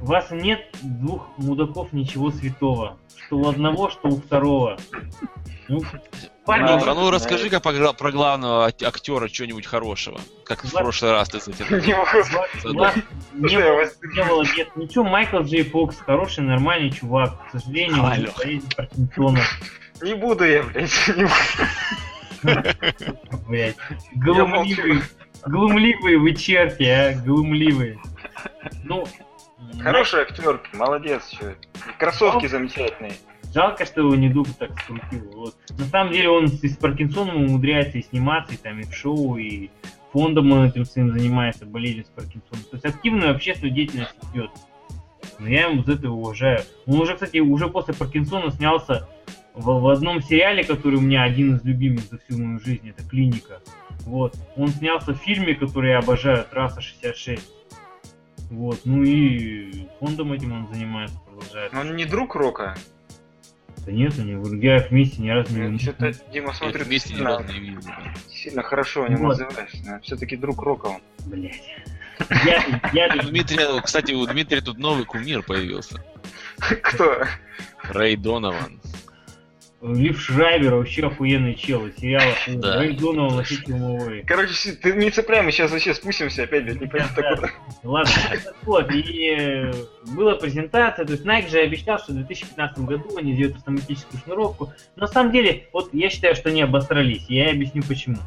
У вас нет двух мудаков ничего святого. Что у одного, что у второго. Расскажи-ка про главного актера чего-нибудь хорошего. Как в прошлый раз ты затянул. Нет, ничего, Майкл Джей Фокс, хороший, нормальный чувак. К сожалению, он болеет Паркинсона. Не буду я, блядь. Блядь. Глумливые вы черти, глумливые. Хороший актер, молодец, все. Кроссовки замечательные. Жалко, что его не дуб так скрутил. Вот. На самом деле он с Паркинсоном умудряется и сниматься, и там и в шоу, и фондом он этим своим занимается, болезнью с Паркинсоном. То есть активную общественную деятельность идет. Но я ему за это уважаю. Он уже, кстати, после Паркинсона снялся в одном сериале, который у меня один из любимых за всю мою жизнь, это «Клиника». Вот. Он снялся в фильме, который я обожаю, «Трасса 66». Вот. И фондом этим он занимается, продолжает. Он не друг Рока? разницы нет, они в других вместе ни разу не видели. Что-то Дима смотрит сильно хорошо, не называешься. Все-таки друг Рока он. Блять. Дмитрий, кстати, у Дмитрия тут новый кумир появился. Кто? Рэй Донован. Лив Шрайбер вообще охуенный чел из сериала. Да. Рэй Донован, носитель умовой. Короче, ты не цепляй, мы сейчас вообще спустимся опять, блядь, непонятно куда. Ладно, вот, и была презентация, то есть Nike же обещал, что в 2015 году они сделают автоматическую шнуровку. Но на самом деле, вот я считаю, что они обосрались, я объясню почему.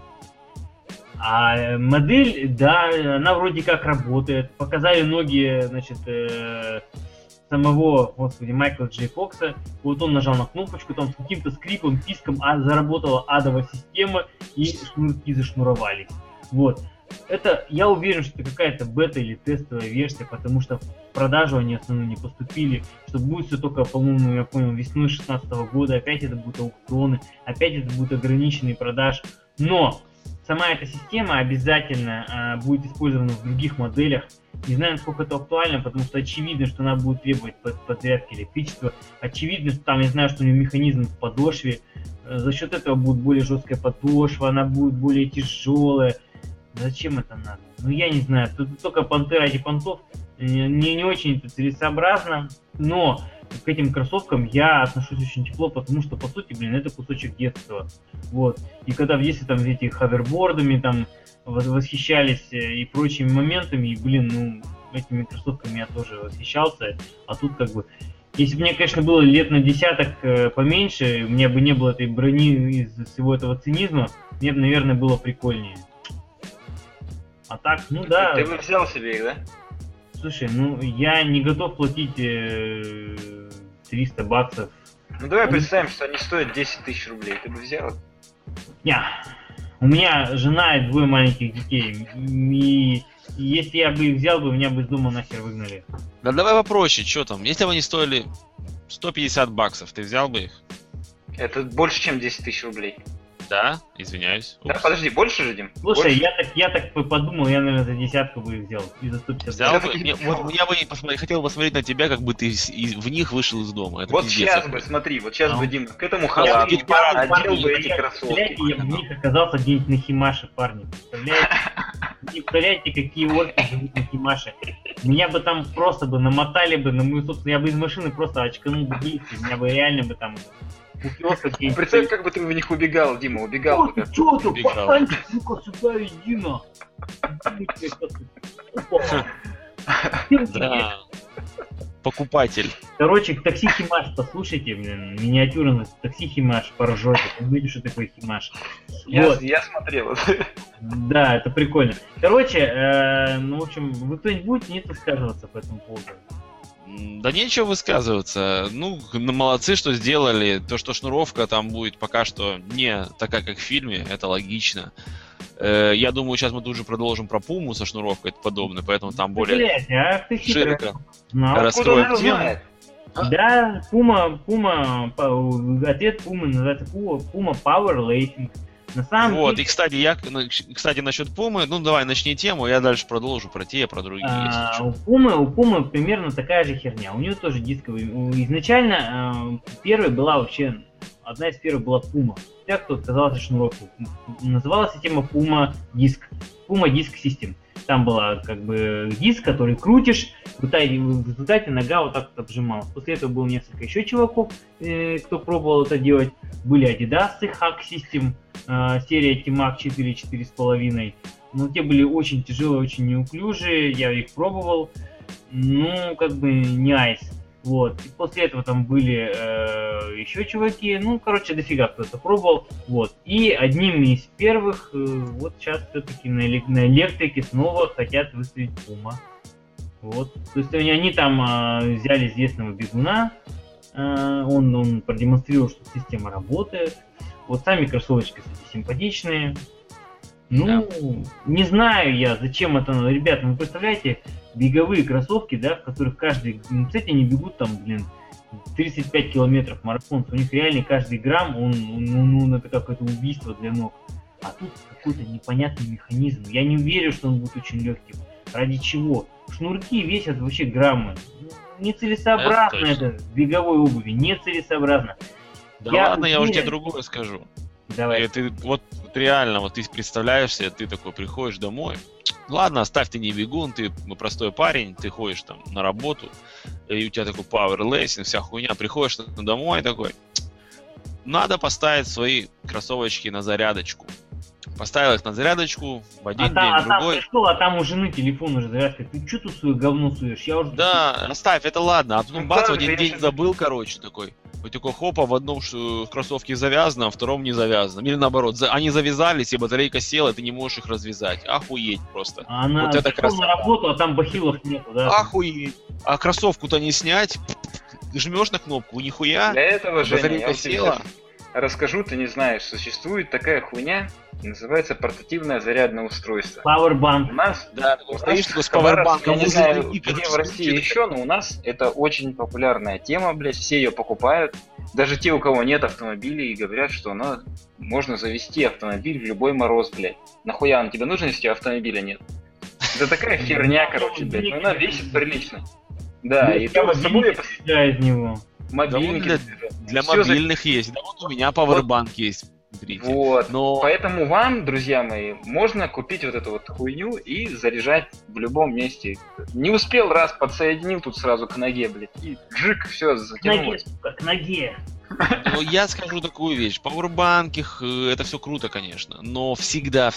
А модель, да, она вроде как работает. Показали ноги, значит, самого, господи, Майкла Джей Фокса. Вот он нажал на кнопочку, там с каким-то скрипом, писком заработала адовая система, и шнурки зашнуровались. Вот. Это, я уверен, что это какая-то бета или тестовая версия, потому что в продажу они основную не поступили, что будет все только, по-моему, я понял, весной 2016 года, опять это будут аукционы, опять это будут ограниченные продажи. Но сама эта система обязательно будет использована в других моделях. Не знаю, насколько это актуально, потому что очевидно, что она будет требовать подзарядки электричества. Очевидно, что там, не знаю, что у нее механизм в подошве. За счет этого будет более жесткая подошва, она будет более тяжелая. Зачем это надо? Ну, я не знаю. Тут только понты ради понтов. Мне не очень это целесообразно, но к этим кроссовкам я отношусь очень тепло, потому что, по сути, блин, это кусочек детства. Вот. И когда в детстве там эти ховербордами там восхищались и прочими моментами, и, блин, ну, этими кроссовками я тоже восхищался, а тут как бы... Если бы мне, конечно, было лет на десяток поменьше, у меня бы не было этой брони из всего этого цинизма, мне бы, наверное, было прикольнее. А так, ну да... Ты бы взял себе их, да? Слушай, ну, я не готов платить $300. Ну, давай представим, что они стоят 10 тысяч рублей. Ты бы взял? Нет. У меня жена и 2 маленьких детей. И если я бы их взял, бы меня бы из дома нахер выгнали. Да давай попроще, что там? Если бы они стоили $150, ты взял бы их? Это больше, чем 10 тысяч рублей. Да, извиняюсь. Да, подожди, больше же, Дим? Слушай, больше? Я так подумал, я, наверное, за десятку бы их взял. И за 150. Взял бы, я бы хотел посмотреть на тебя, как бы ты в них вышел из дома. Это вот пиздец, сейчас бы, смотри, вот сейчас бы, Дим, к этому халату надел бы эти кроссовки. Я в них оказался где-нибудь на Химаше, парни, представляете? Не представляете, какие орки живут на Химаше. Меня бы там просто бы намотали бы на мою собственную, я бы из машины просто очканул бы вылетел, меня бы реально бы там... Представь, как бы ты в них убегал, Дима, убегал. Чё ты, пацанчик, ну-ка сюда иди на. Да, покупатель. Короче, такси Химаш, послушайте, блин, миниатюрный такси Химаш, поржёте, увидишь, что такое Химаш. Я смотрел. Да, это прикольно. Короче, ну, в общем, вы кто-нибудь будете не высказываться по этому поводу? Да нечего высказываться. Ну, молодцы, что сделали. То, что шнуровка там будет пока что не такая, как в фильме, это логично. Я думаю, сейчас мы тут же продолжим про Пуму со шнуровкой и подобное, поэтому там более широко расстроить тему. Да, Пума, ответ Пумы называется Пума Power Lacing. Вот, и, кстати, насчет Пумы, ну, давай, начни тему, я дальше продолжу про те, про другие. У Пумы примерно такая же херня, у нее тоже дисковый. Изначально одна из первых была Пума. Вся, кто отказался шнуровку. Называлась система Пума Диск Систем. Там была, как бы, диск, который крутишь, в результате нога вот так вот обжималась. После этого было несколько еще чуваков, кто пробовал это делать. Были Adidas, Hack System, серия Timac 4-4,5. Но те были очень тяжелые, очень неуклюжие, я их пробовал. Ну, как бы, не айс. Вот. И после этого там были еще чуваки, ну, короче, дофига кто-то пробовал, вот. И одним из первых, вот сейчас все-таки на электрике снова хотят выставить Пума. Вот. То есть они там взяли известного бегуна, он продемонстрировал, что система работает. Вот сами кроссовочки, кстати, симпатичные. Ну, не знаю я, зачем это надо. Ребята, вы представляете, беговые кроссовки, да, в которых каждый... Кстати, они бегут там, блин, 35 километров марафонцев. У них реально каждый грамм, он это какое-то убийство для ног. А тут какой-то непонятный механизм. Я не уверен, что он будет очень легким. Ради чего? Шнурки весят вообще граммы. Нецелесообразно это в беговой обуви. Нецелесообразно. Да я... ладно, я уже тебе другое скажу. Давай. Ты, вот реально, вот ты представляешься, ты такой приходишь домой. Ладно, оставь, ты не бегун, ты простой парень, ты ходишь там на работу, и у тебя такой пауэрлейсинг, вся хуйня. Приходишь домой такой, надо поставить свои кроссовочки на зарядочку. Поставил их на зарядочку, в один день, другой. Пришел, а там у жены телефон уже зарядка. Ты что тут свою говно суешь? Я уже... Да, оставь, это ладно. А потом бац, в один день забыл, короче, такой. Вот такой хопа, в одном кроссовке завязано, а в втором не завязано. Или наоборот, они завязались, и батарейка села, и ты не можешь их развязать. Охуеть просто. А она вот это красота. На работу, а там бахилов нету, да? Охуеть. А кроссовку-то не снять, жмешь на кнопку, нихуя. Для этого, Женя, батарейка села. Расскажу, ты не знаешь, существует такая хуйня, называется портативное зарядное устройство. Powerbank. У нас, да, стоишь с пауэрбанком. Я не знаю, где в России еще, но у нас это очень популярная тема, блядь, все ее покупают. Даже те, у кого нет автомобилей, и говорят, что ну, можно завести автомобиль в любой мороз, блядь. Нахуя он тебе нужен, если у тебя автомобиля нет? Это такая херня, короче, блядь, но она весит прилично. Да, и там с собой из него. Мобильники, да, для мобильных есть. Да, вот у меня Powerbank есть. Смотрите. Вот. Но... Поэтому вам, друзья мои, можно купить вот эту вот хуйню и заряжать в любом месте. Не успел раз, подсоединил тут сразу к ноге, блядь. И джик, все, затянулось. К ноге. Но я скажу такую вещь. Powerbank, это все круто, конечно. Но всегда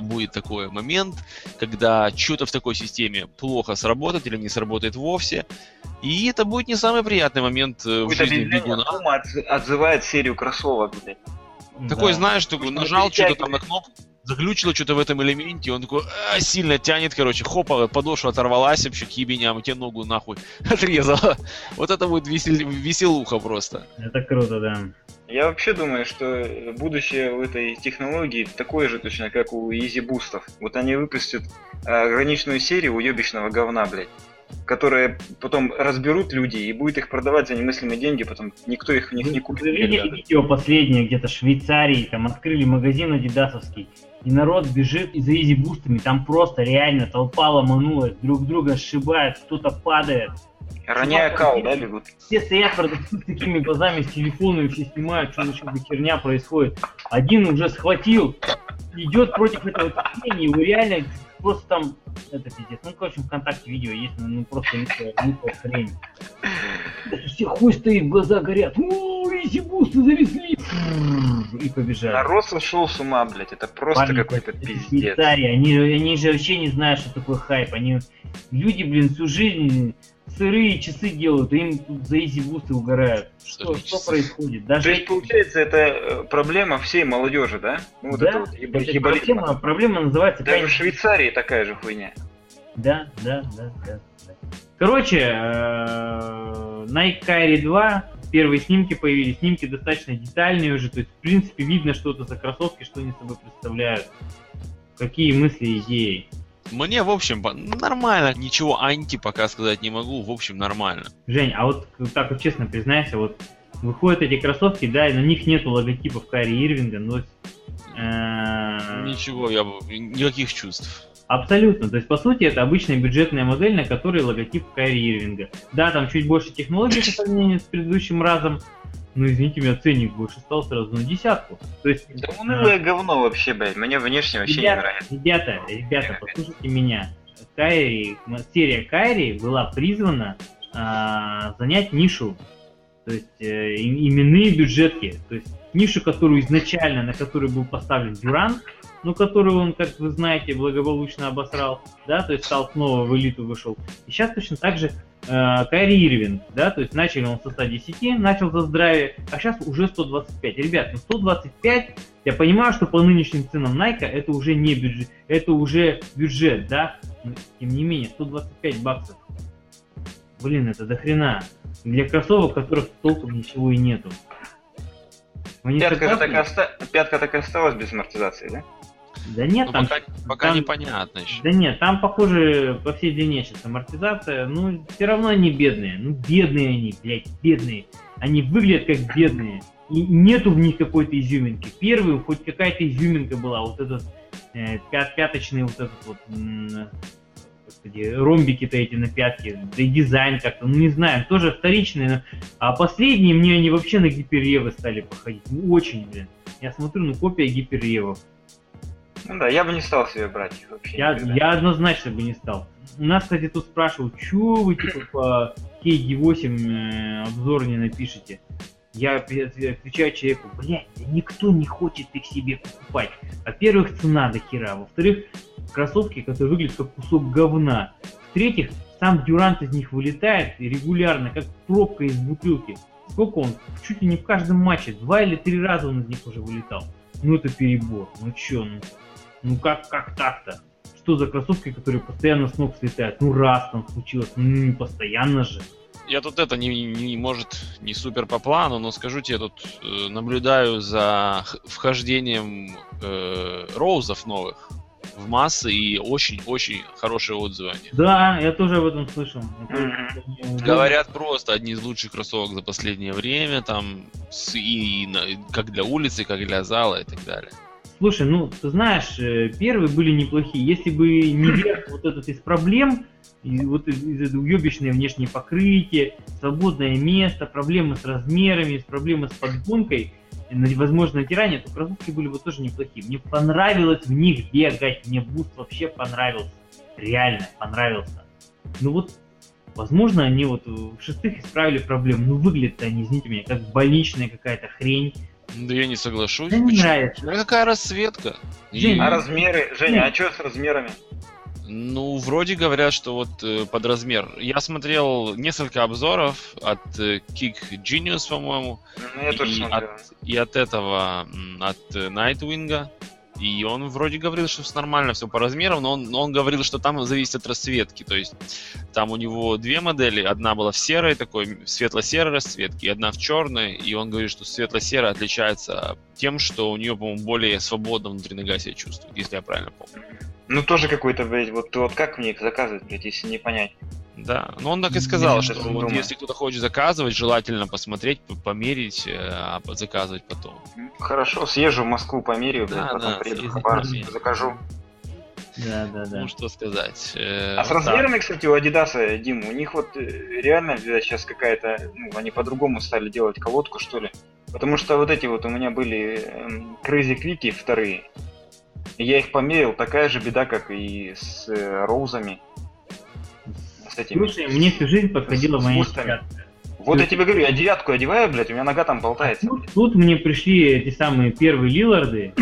будет такой момент, когда что-то в такой системе плохо сработает или не сработает вовсе. И это будет не самый приятный момент в жизни бегуна. Пума отзывает серию кроссовок, блядь. Такой, да. Знаешь, что нажал что-то там на кнопку, заглючило что-то в этом элементе, и он такой сильно тянет, короче, хопа, подошва оторвалась вообще к ебеням, и тебе ногу нахуй отрезала. Вот это будет веселуха просто. Это круто, да. Я вообще думаю, что будущее у этой технологии такое же точно, как у изи-бустов. Вот они выпустят ограниченную серию уебищного говна, блядь, которые потом разберут люди и будет их продавать за немыслимые деньги, потом никто их в них не купит. Вы видели видео последнее, где-то в Швейцарии, там открыли магазин адидасовский, и народ бежит за изи-бустами, там просто реально толпа ломанулась, друг друга сшибает, кто-то падает. Роняя кал, да, бегут? Все стоят с такими глазами, с телефонами все снимают, что за херня происходит. Один уже схватил, идет против этого течения, его реально... Просто там, это пиздец, ну, короче, ВКонтакте видео есть, ну, просто не хрень. Все хуй стоит, глаза горят, о, изи-бусты завезли, и побежали. Народ сошел с ума, блядь, это просто какой-то пиздец. Они же вообще не знают, что такое хайп, они, люди, блин, всю жизнь сырые часы делают, и им за изи-бусты угорают. Что происходит? Даже... То есть, получается, это проблема всей молодежи, да? Ну, вот да, это вот проблема называется... Даже в Швейцарии такая же хуйня. Да. Короче, Nike Kyrie 2, первые снимки появились, снимки достаточно детальные уже, то есть, в принципе, видно, что это за кроссовки, что они собой представляют. Какие мысли, идеи? Мне, в общем, нормально, ничего анти пока сказать не могу, в общем, нормально. Жень, а вот так вот честно признайся, вот выходят эти кроссовки, да, и на них нету логотипов Кайри Ирвинга, но... Ничего, никаких чувств. Абсолютно, то есть, по сути, это обычная бюджетная модель, на которой логотип Кайри Ирвинга. Да, там чуть больше технологий по сравнению с предыдущим разом, но, извините меня, ценник больше стал сразу на десятку. То есть, да унылое говно вообще, блядь, мне внешне вообще не нравится. Ребята, послушайте меня. Кайри, серия Кайри была призвана занять нишу, то есть именные бюджетки, то есть нишу, которую изначально, на которую был поставлен Дюрант, ну, которую он, как вы знаете, благополучно обосрал, да, то есть стал снова в элиту вышел. И сейчас точно так же Кайри Ирвинг, да, то есть начали он со 110, начал за здравие, а сейчас уже 125. Ребят, ну 125, я понимаю, что по нынешним ценам Nike это уже не бюджет, это уже бюджет, да, но тем не менее, 125 баксов. Блин, это дохрена. Для кроссовок, которых толком ничего и нету. Пятка так и осталась без амортизации, да? Да нет, ну, там... Пока непонятно еще. Да нет, там, похоже, по всей длине сейчас амортизация, ну, все равно они бедные. Ну, бедные они, блядь, бедные. Они выглядят как бедные. И нету в них какой-то изюминки. Первую хоть какая-то изюминка была, вот этот пяточный вот этот вот... господи, ромбики-то эти на пятки, да и дизайн как-то, ну не знаю, тоже вторичные, но... а последние мне они вообще на гиперревы стали походить, ну очень, блин, я смотрю, ну копия гиперревов. Ну да, я бы не стал себе брать их вообще. Я однозначно бы не стал. У нас, кстати, тут спрашивают, чё вы типа по KD8 обзор не напишете? Я отвечаю человеку, блядь, никто не хочет их себе покупать. Во-первых, цена до хера. Во-вторых, кроссовки, которые выглядят как кусок говна. В-третьих, сам Дюрант из них вылетает регулярно, как пробка из бутылки. Сколько он? Чуть ли не в каждом матче. 2 или 3 раза он из них уже вылетал. Ну это перебор. Ну чё, ну как так-то? Что за кроссовки, которые постоянно с ног слетают? Ну раз там случилось, ну не постоянно же. Я тут это не супер по плану, но скажу тебе, тут наблюдаю за вхождением роузов новых в массы и очень-очень хорошие отзывы о них. Да, я тоже об этом слышал. Говорят, просто одни из лучших кроссовок за последнее время, там, как для улицы, как для зала и так далее. Слушай, ну, ты знаешь, первые были неплохие. Если бы не верх вот этот из проблем, и вот из-за уебищное внешнее покрытие, свободное место, проблемы с размерами, проблемы с подгонкой, возможно, натирание, то кроссовки были бы тоже неплохие. Мне понравилось в них бегать, мне буст вообще понравился. Реально понравился. Ну вот, возможно, они вот в шестых исправили проблему. Ну, выглядят они, извините меня, как больничная какая-то хрень. Да я не соглашусь. Да не нравится. Ну какая расцветка. А размеры, Женя, а что с размерами? Ну, вроде говорят, что вот под размер. Я смотрел несколько обзоров от Kick Genius, по-моему. Ну, я тоже смотрел. И от этого, от Nightwing. И он вроде говорил, что нормально все по размерам, но он говорил, что там зависит от расцветки. То есть там у него 2 модели. Одна была в серой, такой светло-серой расцветке, и одна в черной. И он говорит, что светло-серая отличается тем, что у нее, по-моему, более свободно внутри нога себя чувствует, если я правильно помню. Ну тоже какой-то, блядь, вот как мне их заказывать, блядь, если не понять? Да, но он так и сказал, что вот, если кто-то хочет заказывать, желательно посмотреть, померить, а заказывать потом. Хорошо, съезжу в Москву, померю, да, потом приеду в Ховард, закажу. Да. Ну что сказать. А с размерами, кстати, у Adidas, Дима, у них вот реально сейчас какая-то, ну, они по-другому стали делать колодку, что ли. Потому что вот эти вот у меня были Crazy Quick вторые. Я их померил, такая же беда, как и с роузами. Слушай, мне всю жизнь подходила моя девятка. Вот я тебе говорю, я девятку одеваю, блядь, у меня нога там болтается. Тут мне пришли эти самые первые лиларды,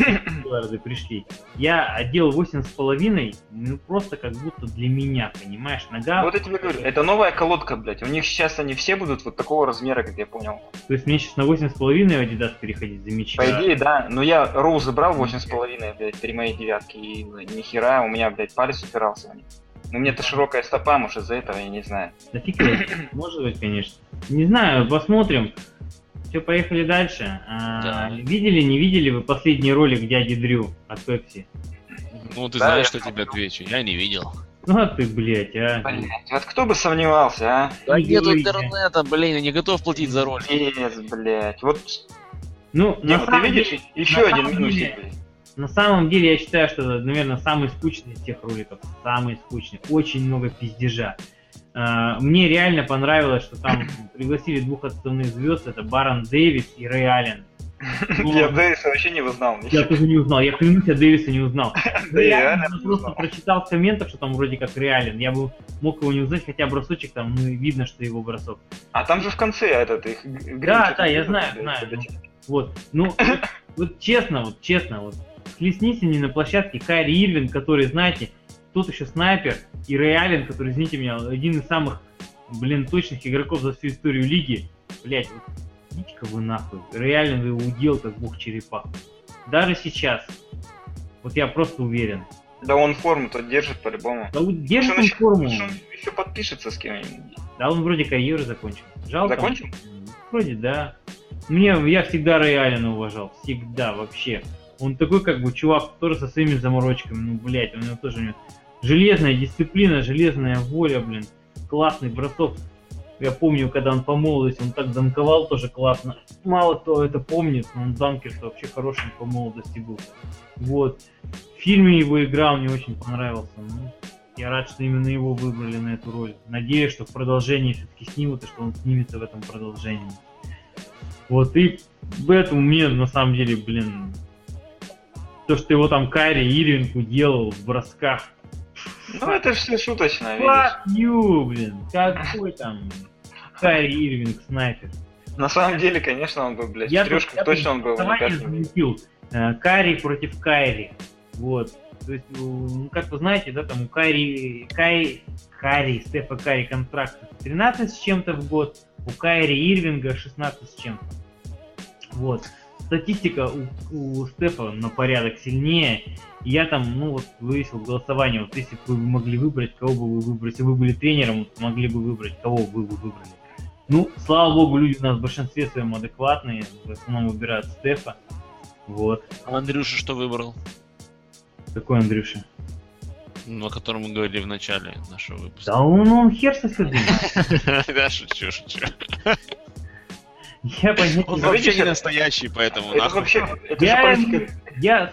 пришли. Я одел 8,5, ну просто как будто для меня, понимаешь, нога... Вот я тебе говорю, это новая колодка, блядь, у них сейчас они все будут вот такого размера, как я понял. То есть мне сейчас на 8,5 Adidas переходить замечательно. По идее, да, но я роу забрал 8,5, блядь, при моей девятке, и нихера, у меня, блядь, палец упирался в них. Ну, мне-то широкая стопа, может, из-за этого, я не знаю. Да фиг, может быть, конечно. Не знаю, посмотрим. Все, поехали дальше. Да. Видели, не видели вы последний ролик дяди Дрю от Пепси? Ну, ты знаешь, что тебе отвечу. Я не видел. Ну, а ты, блядь, а. Блядь, вот кто бы сомневался, а? Да нету интернета, блин, я не готов платить за ролик. Нет, блядь, вот... Ну, Дима, ты видишь, еще один минусик, блядь. На самом деле, я считаю, что это, наверное, самый скучный из тех роликов. Самый скучный. Очень много пиздежа. Мне реально понравилось, что там пригласили 2 отставных звезд. Это Барон Дэвис и Рэй Аллен. Я Дэвиса вообще не узнал. Я тоже не узнал. Я клянусь, я Дэвиса не узнал. Я просто прочитал в комментах, что там вроде как Рэй Аллен. Я бы мог его не узнать, хотя бросочек там, ну, видно, что его бросок. А там же в конце этот их... Да, я знаю. Вот, ну, честно, схлестнись они на площадке Кайри Ирвинг, который, знаете, тот еще снайпер, и Рэй Аллен, который, извините меня, один из самых, блин, точных игроков за всю историю лиги. Блять, вот, идите-ка вы нахуй. Рэй Аллен его удел, как бог черепах. Даже сейчас. Вот я просто уверен. Да он форму-то держит по-любому. Да вот держит он форму. Он еще подпишется с кем-нибудь. Да он вроде карьеру закончил. Жалко. Закончил? Вроде да. Я всегда Рэй Аллена уважал. Всегда, вообще. Он такой, как бы, чувак, тоже со своими заморочками. Ну, блядь, у него тоже железная дисциплина, железная воля, блин. Классный бросок. Я помню, когда он по молодости, он так данковал тоже классно. Мало кто это помнит, но он данкер-то вообще хорошим по молодости был. Вот. В фильме его игра мне очень понравился. Ну, Я рад, что именно его выбрали на эту роль. Надеюсь, что в продолжении все-таки снимут, и что он снимется в этом продолжении. Вот, и поэтому мне, на самом деле, блин, то, что его там Кайри Ирвинг уделал в бросках. Ну, это все шуточно, видишь. Блин, какой там Кайри Ирвинг снайпер. На самом деле, конечно, он был, блядь, в трёшках точно он был. Кайри против Кайри. Вот. То есть, ну, как вы знаете, да, там у Стефа Карри контракт 13 с чем-то в год, у Кайри Ирвинга 16 с чем-то. Вот. Статистика у Стефа на порядок сильнее. И я там, ну, вот, вывесил голосование. Вот если бы вы могли выбрать, кого бы вы выбрали. Если бы вы были тренером, вот, могли бы выбрать, кого бы вы выбрали. Ну, слава богу, люди у нас в большинстве своем адекватные. В основном выбирают Стефа. Вот. А Андрюша что выбрал? Какой Андрюша? Ну, о котором мы говорили в начале нашего выпуска. Да он хер со следом. Да, шучу. Я понятия. Он вообще не настоящий, поэтому нахуй.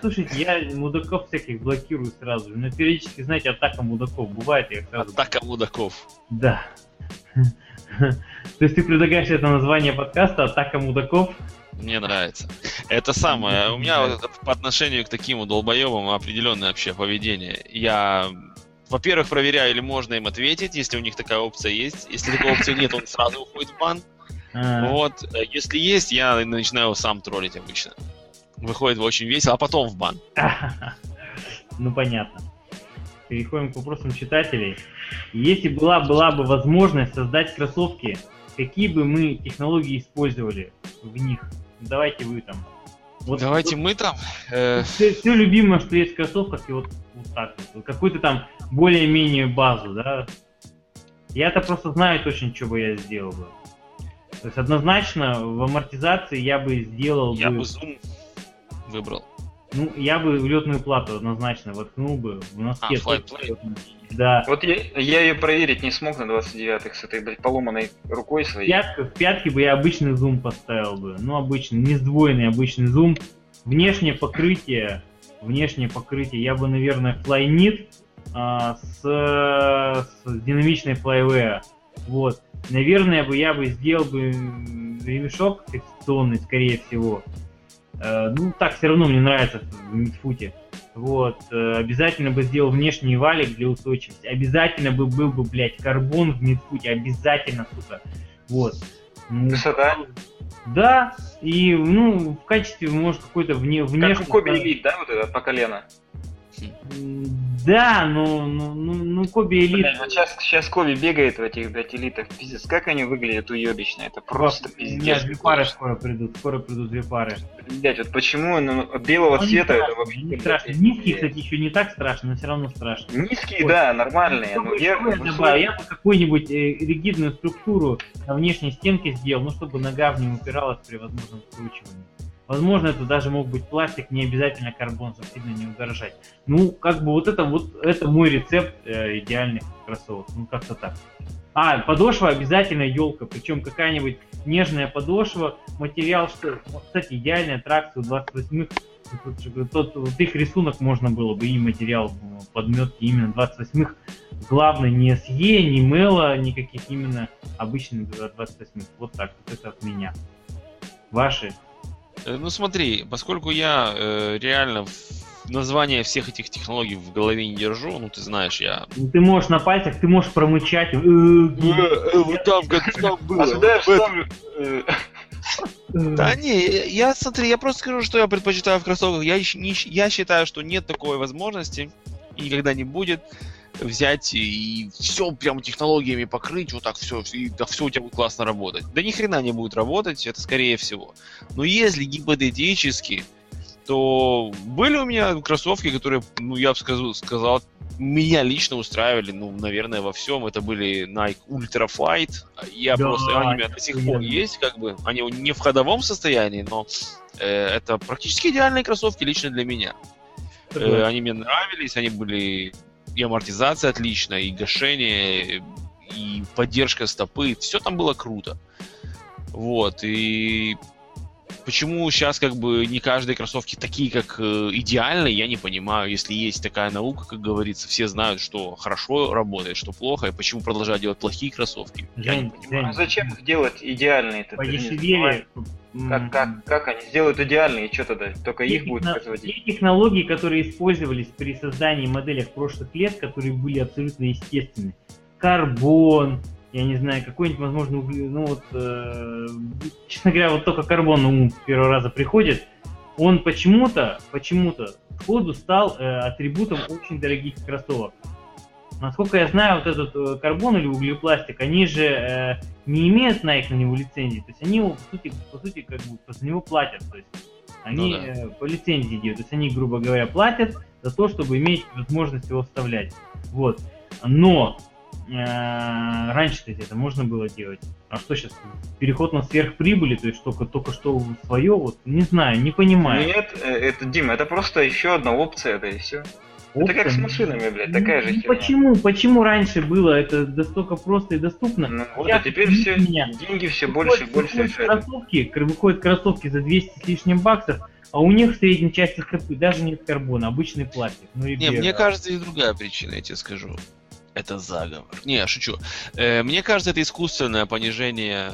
Слушайте, я мудаков всяких блокирую сразу. Но периодически, знаете, атака мудаков бывает. Атака мудаков. Да. То есть ты предлагаешь это название подкаста «Атака мудаков»? Мне нравится. Это самое. У меня по отношению к таким долбоебам определенное вообще поведение. Я, во-первых, проверяю, или можно им ответить, если у них такая опция есть. Если такой опции нет, он сразу уходит в бан. Вот. Если есть, я начинаю сам троллить обычно. Выходит очень весело, а потом в бан. Ну, понятно. Переходим к вопросам читателей. Если была бы возможность создать кроссовки, какие бы мы технологии использовали в них? Давайте вы там. Вот, давайте вот, мы там. Все любимое, что есть в кроссовках, и вот так вот. Какую-то там более-менее базу, да? Я-то просто знаю точно, что бы я сделал бы. То есть однозначно в амортизации я бы сделал бы... Я бы зум выбрал. Ну, я бы летную плату однозначно воткнул бы в носке. Да. Вот я ее проверить не смог на 29-х с этой, блядь, поломанной рукой своей. В пятки бы я обычный зум поставил бы. Ну, обычный, не сдвоенный, обычный зум. Внешнее покрытие. Я бы, наверное, Flyknit с динамичной Flyway. Вот. Наверное, я бы сделал бы ремешок фиксационный, скорее всего. Ну, так все равно мне нравится в мидфуте. Вот. Обязательно бы сделал внешний валик для устойчивости. Обязательно бы был бы, блядь, карбон в мидфуте. Обязательно, сука. Вот. Высота? Да. И, ну, в качестве, может, какой-то внешний... Как у Коби Элит, да, вот это, по колено? Да, ну Коби Элит... Сейчас Коби бегает в этих, блядь, элитах. Пиздец, как они выглядят уебично. Это просто пиздец. Нет, две пары скоро придут две пары. Блять, вот почему белого цвета это вообще... Не страшно. Низкие, кстати, еще не так страшно, но все равно страшно. Низкие, вот. Да, нормальные. Ну, я бы какую-нибудь ригидную структуру на внешней стенке сделал, ну, чтобы нога в нем упиралась при возможном скручивании. Возможно, это даже мог быть пластик, не обязательно карбон, чтобы сильно не удорожать. Ну, как бы вот это мой рецепт идеальных кроссовок. Ну, как-то так. А, подошва обязательно елка, причем какая-нибудь нежная подошва, материал, что... Кстати, идеальная тракция у 28-х. Вот их рисунок можно было бы и материал подметки именно 28-х. Главное, не SE, не Мела, никаких именно обычных 28-х. Вот так, вот это от меня. Ваши... Ну смотри, поскольку я реально название всех этих технологий в голове не держу, ну ты знаешь, я... Ты можешь на пальцах, ты можешь промычать... Вот там было... Да не, я смотри, я просто скажу, что я предпочитаю в кроссовках. Я считаю, что нет такой возможности, и никогда не будет, взять и все прям технологиями покрыть, вот так все, и да все у тебя будет классно работать. Да ни хрена не будет работать, это скорее всего. Но если гипотетически, то были у меня кроссовки, которые, ну я бы сказал, меня лично устраивали, ну, наверное, во всем. Это были Nike Ultra Flight. Я просто, они у меня до сих пор есть, как бы, они не в ходовом состоянии, но это практически идеальные кроссовки лично для меня. Они мне нравились, они были... И амортизация отличная, и гашение, и поддержка стопы. Все там было круто. Вот. И Почему сейчас как бы не каждые кроссовки такие, как идеальные, я не понимаю. Если есть такая наука, как говорится, все знают, что хорошо работает, что плохо, и почему продолжают делать плохие кроссовки, я не понимаю. А зачем их делать идеальные-то? Как они сделают идеальные, и что тогда? Только их будут производить. Те технологии, которые использовались при создании моделей прошлых лет, которые были абсолютно естественны. Карбон, я не знаю, какой-нибудь, возможно, углерод. Ну вот, честно говоря, вот только карбон на ум с первого раза приходит. Он почему-то сходу стал атрибутом очень дорогих кроссовок. Насколько я знаю, вот этот карбон или углепластик, они же не имеют на него лицензии, то есть они его, по сути, как бы за него платят, то есть они по лицензии делают, то есть они, грубо говоря, платят за то, чтобы иметь возможность его вставлять, вот. Но раньше, кстати, это можно было делать, а что сейчас, переход на сверхприбыли, то есть только что свое, вот, не знаю, не понимаю. Нет, это, Дима, это просто еще одна опция, это и все. Это как с машинами, блядь, такая же херня. Почему раньше было это настолько просто и доступно? Ну, вот, а теперь все, деньги все больше и больше. Выходят кроссовки за 200 с лишним баксов, а у них в средней части кроссовки даже нет карбона, обычный пластик. Ну, ребята. Не, мне кажется, и другая причина, я тебе скажу. Это заговор. Не, шучу. Мне кажется, это искусственное понижение...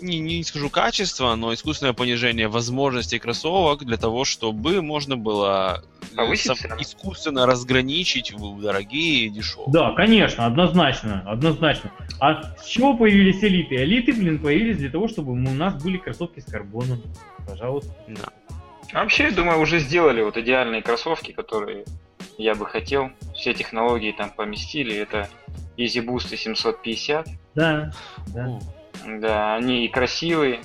Не скажу качество, но искусственное понижение возможностей кроссовок для того, чтобы можно было искусственно разграничить дорогие и дешевые. Да, конечно, однозначно. А с чего появились элиты? Элиты, блин, появились для того, чтобы у нас были кроссовки с карбоном. Пожалуйста. Да. Вообще, я думаю, уже сделали вот идеальные кроссовки, которые я бы хотел. Все технологии там поместили. Это Easy Boost 750. Да. Да, они и красивые,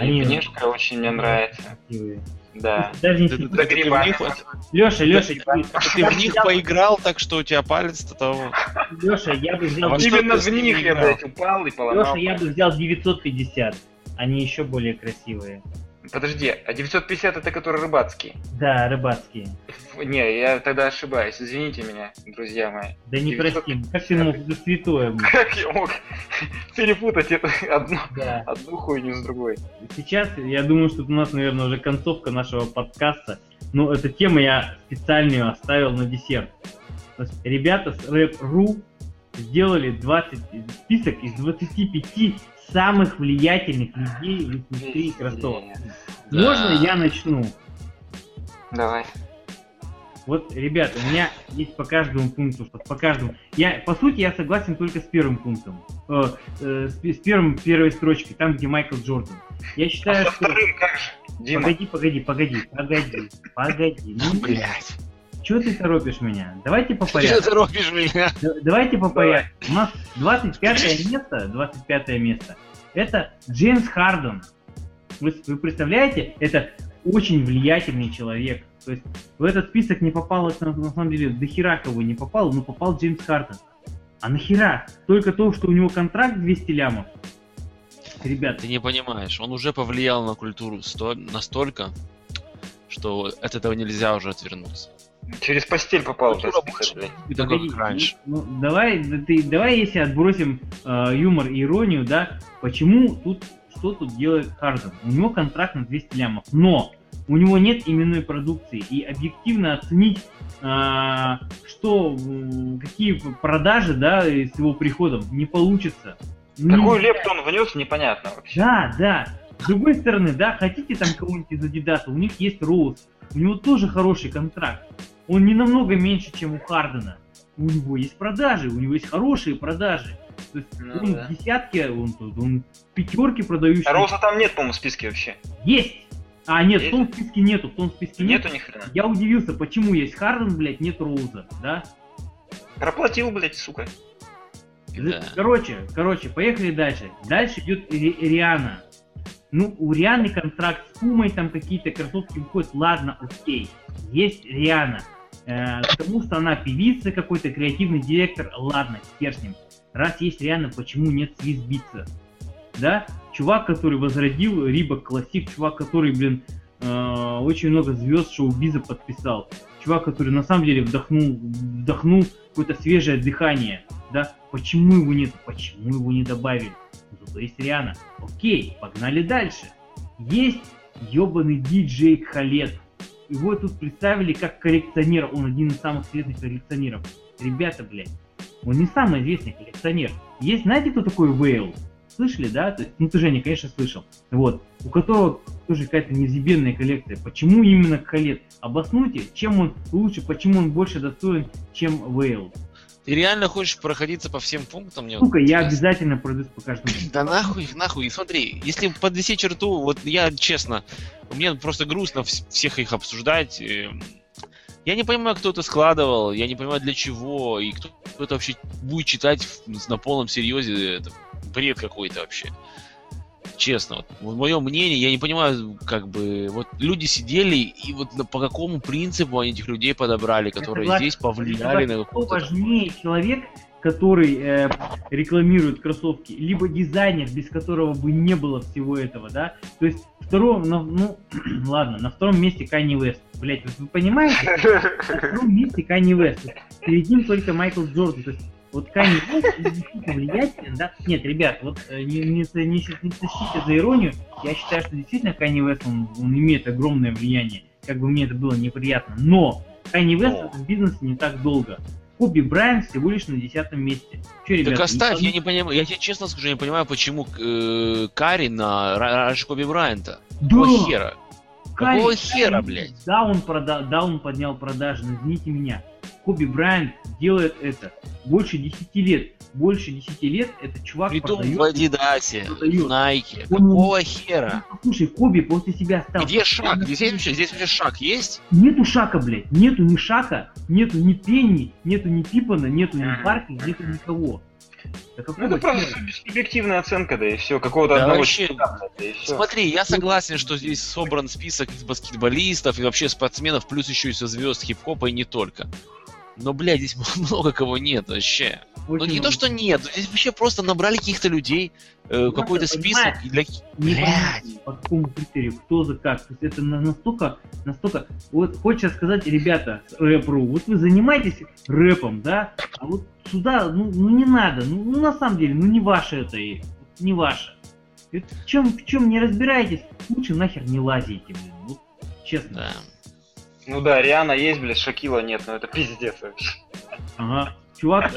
и внешка очень мне нравится. Красивые. Да. Лёша, ты в них поиграл, так что у тебя палец-то того. Лёша, я бы взял... Именно в них я, блядь, упал и поломал. Лёша, я бы взял 950, они еще более красивые. Подожди, а 950 это которые рыбацкие? Да, рыбацкие. Не, я тогда ошибаюсь, извините меня, друзья мои. Да не прости, как ты мог за святое? Как я мог перепутать одну хуйню с другой? Сейчас, я думаю, что у нас, наверное, уже концовка нашего подкаста. Но эту тему я специально оставил на десерт. Ребята с Рэп.ру сделали 20 список из 25 самых влиятельных людей в индустрии кроссовок. Да. Можно я начну? Давай. Вот, ребят, у меня есть по каждому пункту, по сути, я согласен только с первым пунктом, первой строчкой, там, где Майкл Джордан. Я считаю, что... Вторым, как же, Дима? Погоди. Ну, блядь. Чего ты торопишь меня? Давайте по порядку. У нас 25 место. Это Джеймс Харден. Вы представляете? Это очень влиятельный человек. То есть в этот список не попалось, на самом деле, до хера кого не попало, но попал Джеймс Харден. А нахера? Только то, что у него контракт 200 лямов. Ребята. Ты не понимаешь, он уже повлиял на культуру настолько, что от этого нельзя уже отвернуться. Через постель попал. Давай, если отбросим юмор и иронию, да, почему что тут делает Харден? У него контракт на 200 лямов, но у него нет именной продукции, и объективно оценить, какие продажи, да, с его приходом не получится. Какой лепту он внес, непонятно вообще. Да. С другой стороны, да, хотите там кого-нибудь из Adidas, у них есть Роуз, у него тоже хороший контракт. Он не намного меньше, чем у Хардена. У него есть продажи, у него есть хорошие продажи. То есть в десятке, он в пятерке продающий. А Роза там нет, по-моему, в списке вообще. Есть! А, нет, есть? В том списке нету. Ни хрена. Я удивился, почему есть Харден, блядь, нет Роуза, да? Проплатил, блядь, сука. Да. Короче, поехали дальше. Дальше идет Риана. Ну, у Рианы контракт с Пумой, там какие-то кроссовки выходят, ладно, окей, есть Риана, потому что она певица, какой-то креативный директор, ладно, хер с ним. Раз есть Риана, почему нет Свизбица? Да, чувак, который возродил Рибок Классик, чувак, который, блин, очень много звезд шоу-биза подписал, чувак, который на самом деле вдохнул какое-то свежее дыхание, да, почему его нет, почему его не добавили? Зато есть Риана. Окей, погнали дальше. Есть ебаный диджей Халед. Его тут представили как коллекционер. Он один из самых известных коллекционеров. Ребята, блядь, он не самый известный коллекционер. Есть, знаете, кто такой Вейл? Слышали, да? То есть, ну, ты, Женя, конечно, слышал. Вот. У которого тоже какая-то неизъебенная коллекция. Почему именно Халед? Обоснуйте, чем он лучше, почему он больше достоин, чем Вейл. Ты реально хочешь проходиться по всем пунктам? Мне сука, вот я обязательно пройдусь по каждому. Да нахуй, нахуй. И смотри, если подвести черту, вот я честно, мне просто грустно всех их обсуждать. Я не понимаю, кто это складывал, я не понимаю, для чего, и кто это вообще будет читать на полном серьезе. Это бред какой-то вообще. Честно, вот мое мнение, я не понимаю, как бы, вот люди сидели, и вот по какому принципу они этих людей подобрали, которые это здесь повлияли на какой-то... Важнее человек, который рекламирует кроссовки, либо дизайнер, без которого бы не было всего этого, да? То есть, на втором месте Канье Уэст. Блять, вы понимаете? На втором месте Канье Уэст. Перед ним только Майкл Джордан, то есть... Вот Канье влиятелен, да? Нет, ребят, вот не тащите за иронию. Я считаю, что действительно Канье Уэст, он имеет огромное влияние. Как бы мне это было неприятно. Но Канье Уэст в бизнесе не так долго. Коби Брайант всего лишь на 10-м месте. Че, ребята, так оставь, я не понимаю, я тебе честно скажу, я не понимаю, почему Карри раньше Коби Брайанта. Какого хера? Какого хера, блядь? Да, он поднял продажи, но извините меня. Коби Брайант делает это больше 10 лет. Больше 10 лет это чувак притом продает. Притом в Adidas, в Найке. Какого хера? Слушай, Коби после себя стал... Где Шак? Здесь вообще Шак есть? Нету Шака, блядь. Нету ни Шака, нету ни Пенни, нету ни Пиппена, нету ни Баркли, нету никого. Да это просто субъективная оценка, да и все. Какого-то да одного вообще... человека, да и все. Смотри, я согласен, что здесь собран список из баскетболистов и вообще спортсменов, плюс еще и со звезд хип-хопа и не только. Но, блядь, здесь много кого нет вообще. Очень ну не много. То, что нет, здесь вообще просто набрали каких-то людей, какой-то список. И для... Блядь! По какому критерию, кто за как. То есть это настолько... Вот хочется сказать, ребята, рэпру, вот вы занимаетесь рэпом, да? А вот сюда, не надо. Ну, на самом деле, не ваше это и. Не ваше. Это в чем не разбираетесь, лучше нахер не лазите, блин. Вот, честно. Да. Ну да, Риана есть, блядь, Шакила нет, но это пиздец вообще. Ага, чувак,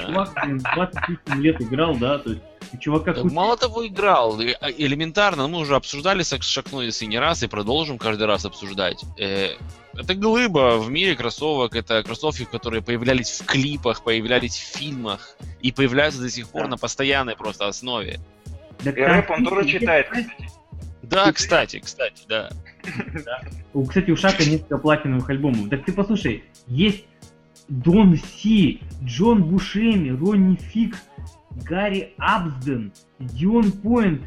блин, 28 лет играл, да, то есть, чувака... Да, мало того играл, элементарно, мы уже обсуждали с Шакновисом не раз и продолжим каждый раз обсуждать. Это глыба в мире кроссовок, это кроссовки, которые появлялись в клипах, появлялись в фильмах и появляются до сих пор на постоянной просто основе. Да, и рэп он тоже читает, кстати. Да, кстати, да. Кстати, у Шака несколько платиновых альбомов. Так ты послушай, есть Дон Си, Джон Бушеми, Ронни Фикс, Гарри Абсден, Дион Пойнт.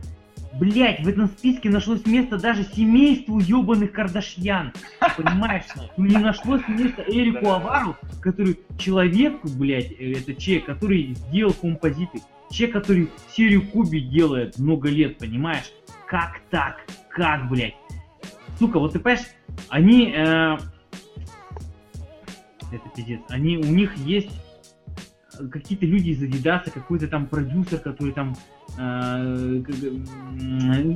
Блять, в этом списке нашлось место даже семейству ёбаных Кардашьян. Понимаешь? Ну не нашлось места Эрику Авару, который человеку, блять, это человек, который сделал композиты. Человек, который серию Куби делает много лет, понимаешь? Как так? Как, блядь? Сука, вот ты понимаешь, они... Это пиздец. У них есть какие-то люди из Adidas, какой-то там продюсер, который там...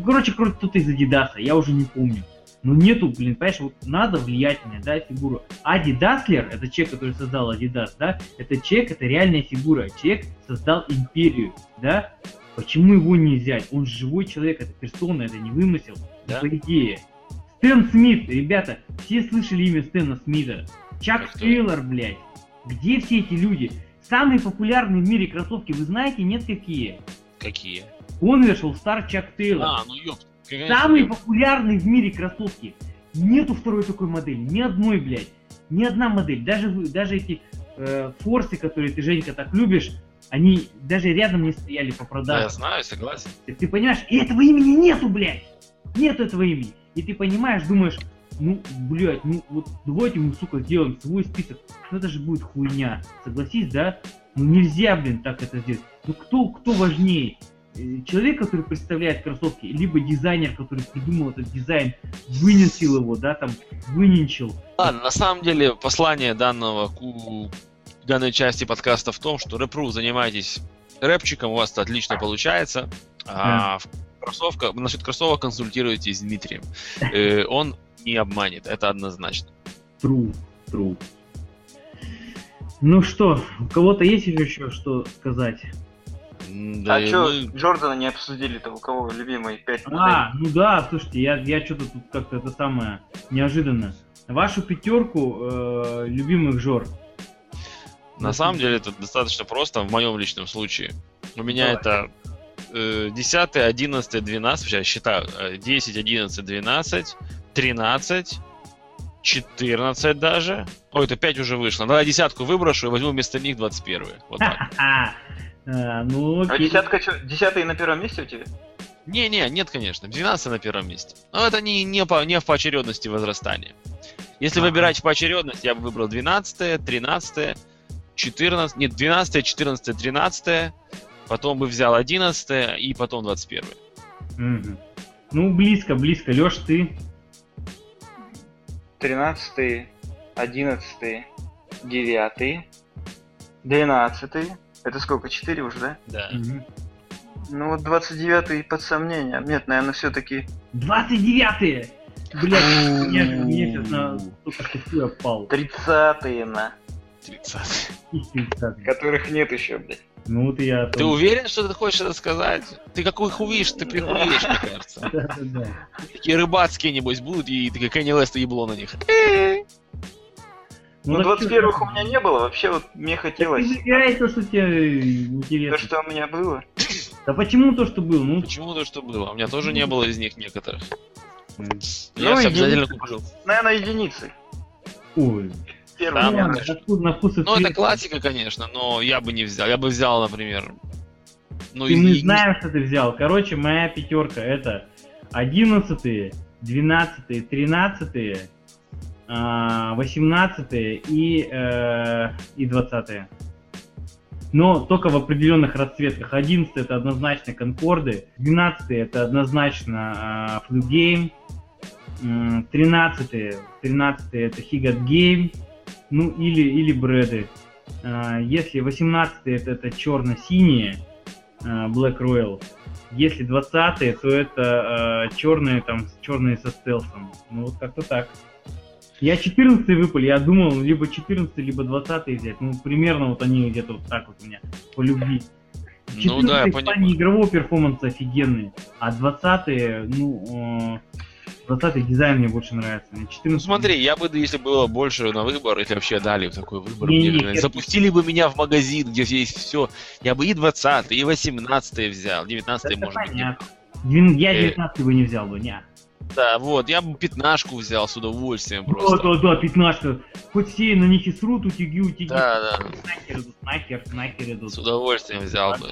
Короче, кто-то из Adidas, я уже не помню. Но нету, блин, понимаешь, вот надо влиятельная, да, фигура. Адидаслер, это человек, который создал Adidas, да? Это человек, это реальная фигура. Человек создал империю, да? Почему его не взять? Он живой человек, это персона, это не вымысел, да? По идее. Стэн Смит, ребята, все слышали имя Стэна Смита. Чак Тейлор, блядь. Где все эти люди? Самые популярные в мире кроссовки, вы знаете, нет какие? Какие? Converse All Star Чак Тейлор. А, ну ёпт. Самые популярные в мире кроссовки. Нету второй такой модели, ни одной, блядь. Ни одна модель. Даже эти форсы, которые ты, Женька, так любишь, они даже рядом не стояли по продаже. Да, я знаю, согласен. Ты понимаешь, и этого имени нету, блядь. Нету этого имени. И ты понимаешь, думаешь, ну, блядь, ну вот давайте мы, сука, сделаем свой список. Ну это же будет хуйня. Согласись, да? Ну нельзя, блин, так это сделать. Ну кто важнее? Человек, который представляет кроссовки, либо дизайнер, который придумал этот дизайн, вынесил его, да, там, выненчил. Ладно, на самом деле послание данной части подкаста в том, что рэпру занимайтесь рэпчиком, у вас это отлично получается, а в кроссовка. Насчет кроссовок консультируйтесь с Дмитрием. Он не обманет, это однозначно. True, true. Ну что, у кого-то есть еще что сказать? Да, а что, Джордана не обсудили-то, у кого любимые 5 моделей? А, ну да, слушайте, я что-то тут как-то это самое неожиданно. Вашу пятерку любимых Жорд. На самом деле это достаточно просто, в моем личном случае. У меня это 10, 11, 12, сейчас считаю, 10, 11, 12, 13, 14 даже. Ой, это 5 уже вышло. Давай десятку выброшу и возьму вместо них 21-е. Вот так. А, ну, окей. А десятка что, 10-е на первом месте у тебя? Нет, конечно. 12-е на первом месте. Но это не в поочередности возрастания. Если выбирать в поочередности, я бы выбрал 12-е, 13-е, 14... Нет, 12-е, 14-е, 13-е, потом бы взял 11-е и потом 21-е. Угу. Ну, близко. Леш, ты? 13-е, 11-е, 9-е, 12-е. Это сколько, 4 уже, да? Да. Угу. Ну вот 29-й под сомнением. Нет, наверное, все-таки... 29-е! Блядь, мне сейчас на... Только шестую опал. 30-е на. 30-е. Которых нет еще, блядь. Ну вот я... Ты уверен, что ты хочешь это сказать? Ты какой увидишь, ты прихуешь, мне кажется. Да. Такие рыбацкие, небось, будут, и такие Кенни Лест ебло на них. Ну, 21-х у меня не было, вообще вот мне хотелось. Ты выбирай то, что тебе интересно. То, что у меня было. Да почему то, что было? Ну почему то, что было? У меня тоже не было из них некоторых. Я все обязательно купил. Наверное, единицы. Ой. Ну, это классика, конечно, но я бы не взял. Я бы взял, например... И мы знаем, что ты взял. Короче, моя пятерка это 11-е, 12-е, 13-е. 18-е и 20-е. Но только в определенных расцветках. 11-е это однозначно Конкорды, 12-е это однозначно Флюгейм, 13-е это Хигат Гейм, ну или Брэды. Если 18-е это черно-синие, Black Royal. Если 20-е, то это черные со стелсом. Ну вот как-то так. Я 14-й выпали, я думал, либо 14-й, либо 20-й взять. Ну, примерно вот они где-то вот так вот у меня по любви. 14-й ну, да, в плане игрового перформанса офигенные, а 20-е, ну, 20-й дизайн мне больше нравится. 14-й... Ну, смотри, я бы, если было больше на выбор, если вообще дали такой выбор, запустили бы меня в магазин, где есть все, я бы и 20-й, и 18-й взял, 19-й, может быть, нет. Я 19-й бы не взял бы, не. Да, вот, я бы 15-ку взял с удовольствием просто. Да, 15-ка. Хоть все на них и срут, утяги. Да. Нахер идут. С удовольствием взял бы.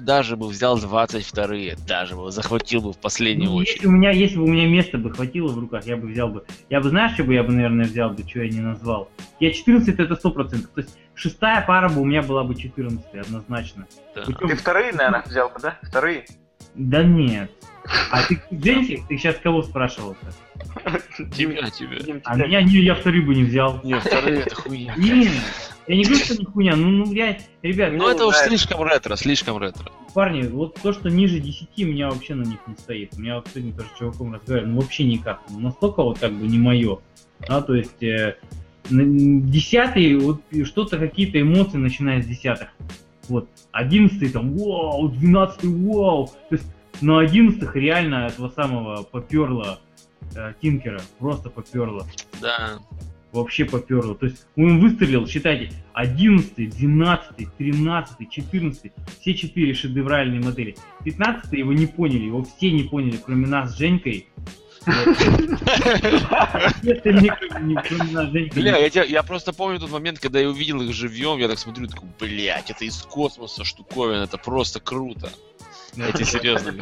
Даже бы взял 22-е, даже бы захватил бы в последнюю очередь. Если бы у меня места бы хватило в руках, я бы взял бы. Я бы, знаешь, что бы я бы, наверное, взял бы, что я не назвал. Я 14-й, это 100%. То есть шестая пара бы у меня была бы 14-й, однозначно. Да. Ты вторые, наверное, взял бы, да? Вторые? Да нет. А ты, Денчик, ты сейчас кого спрашивал-то? Тебя. А меня я вторые бы не взял. Не, вторые это хуйня. Не, я не говорю, что это хуйня, я, ребят... Ну это уж слишком ретро. Парни, вот то, что ниже 10, у меня вообще на них не стоит. У меня вот сегодня тоже с чуваком разговариваю, вообще никак. Настолько вот как бы не мое. Да, то есть... 10-й, вот что-то, какие-то эмоции начинают с 10-х. Вот, 11-й там, вау, 12-й, вау. То есть... Но 11-х реально этого самого поперло Тинкера. Просто поперло. Да. Вообще поперло. То есть он выстрелил, считайте, 11-й, 12-й, 13-й, 14-й. Все 4 шедевральные модели. 15-й его не поняли. Его все не поняли, кроме нас с Женькой. Бля, я просто помню тот момент, когда я увидел их живьем. Я так смотрю, такой, блядь, это из космоса штуковина. Это просто круто. Эти серьезно. Я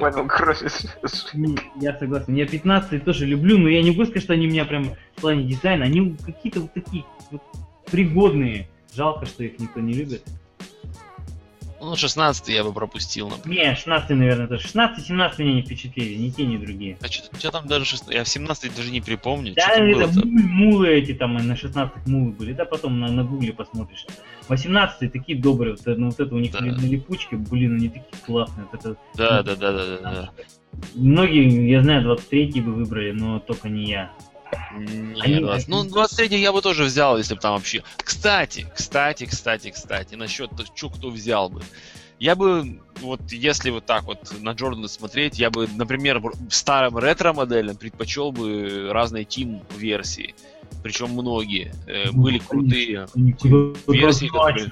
согласен. Я 15-е тоже люблю, но я не могу сказать, что они у меня прям в плане дизайна. Они какие-то вот такие вот пригодные. Жалко, что их никто не любит. Ну, 16-й я бы пропустил, например. Не, 16-й, наверное, тоже. 16-й, 17-й меня не впечатлили, ни те, ни другие. А что-то у тебя там даже 16-й, я в 17-й даже не припомню. Да, это мулы эти там, на 16-х мулы были, да, потом на гугле посмотришь. 18-й такие добрые, вот это у них на липучке, блин, они такие классные. Да. Многие, я знаю, 23-й бы выбрали, но только не я. Ну, 23-й я бы тоже взял, если бы там вообще... Кстати, насчет кто взял бы. Я бы, вот если вот так вот на Джордана смотреть, я бы, например, старым ретро-моделям предпочел бы разные тим-версии. Причем многие. Были крутые версии, которые...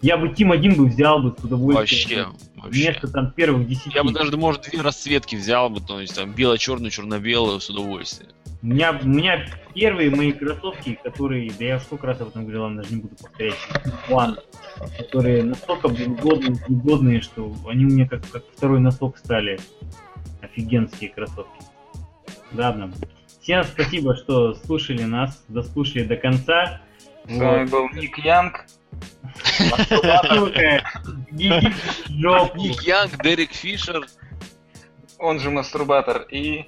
Я бы Тим-1 бы взял бы с удовольствием. Вообще. Вместо там первых 10. Я бы даже, может, 2 расцветки взял бы, то есть там бело-черную, черно-белую с удовольствием. У меня первые мои кроссовки, которые, да я уж сколько раз об этом говорил, даже не буду повторять, план, которые настолько были годные, что они у меня как второй носок стали. Офигенские кроссовки. Ладно. Всем спасибо, что слушали нас, дослушали до конца. С вами был Ник Янг. Ник Янг, Дерек Фишер. Он же мастурбатор и...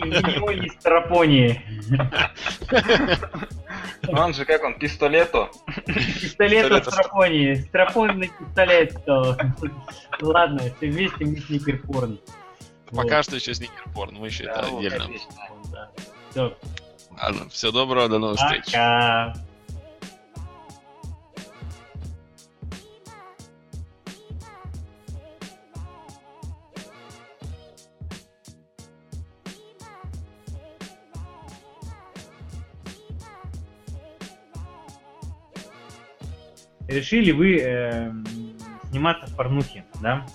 У него есть тропонии. Он же, как он, пистолето? Пистолето с тропонией. Стропонный пистолет. Ладно, все вместе мы сникерпорн. Пока что еще сникерпорн, мы еще это отдельно. Ладно, всего доброго, до новых встреч. Пока. Решили вы сниматься в порнухе, да?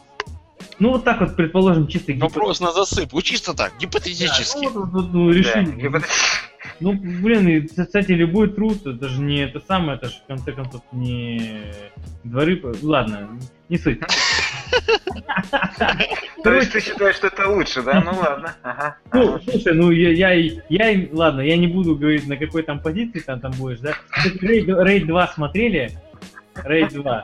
Ну вот так вот, предположим, чисто гипотетически. Вопрос на засыпку, чисто так, гипотетически. Да, ну, решили. Да. Ну, блин, кстати, любой труд, это же не это самое, это же в конце концов не дворы... Ладно, не суть. То есть ты считаешь, что это лучше, да? Ну ладно. Ну, слушай, ну я... Ладно, я не буду говорить, на какой там позиции там будешь, да? Рейд 2 смотрели? Рейд 2.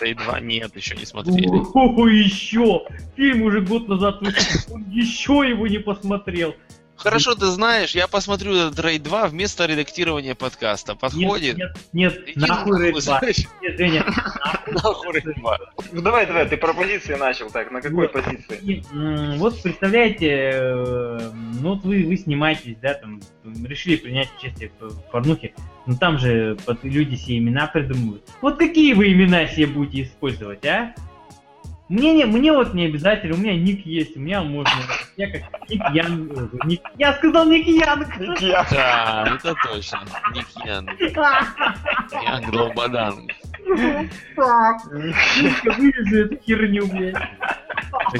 Рейд 2 нет, еще не смотрели. О, еще! Фильм уже год назад вышел, он еще его не посмотрел. Хорошо, ты знаешь, я посмотрю этот Рейд 2 вместо редактирования подкаста. Подходит? Нет, нахуй Рейд 2. Нет, Женя, нахуй Рейд 2. Ну давай, ты про позиции начал, так, на какой позиции? Вот представляете, ну вот вы снимаетесь, да, там, решили принять участие в порнухе, но там же люди себе имена придумывают. Вот какие вы имена себе будете использовать, а? Мне вот не обязательно, у меня ник есть, у меня можно... Я как Ник Янг... Я сказал Ник Янг! Ник Янг! Да, это точно, Ник Янг. Янг Долбадан. Ника, вырежу эту херню, блядь.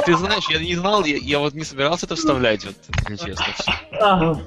Ты знаешь, я не знал, я вот не собирался это вставлять, вот, если честно.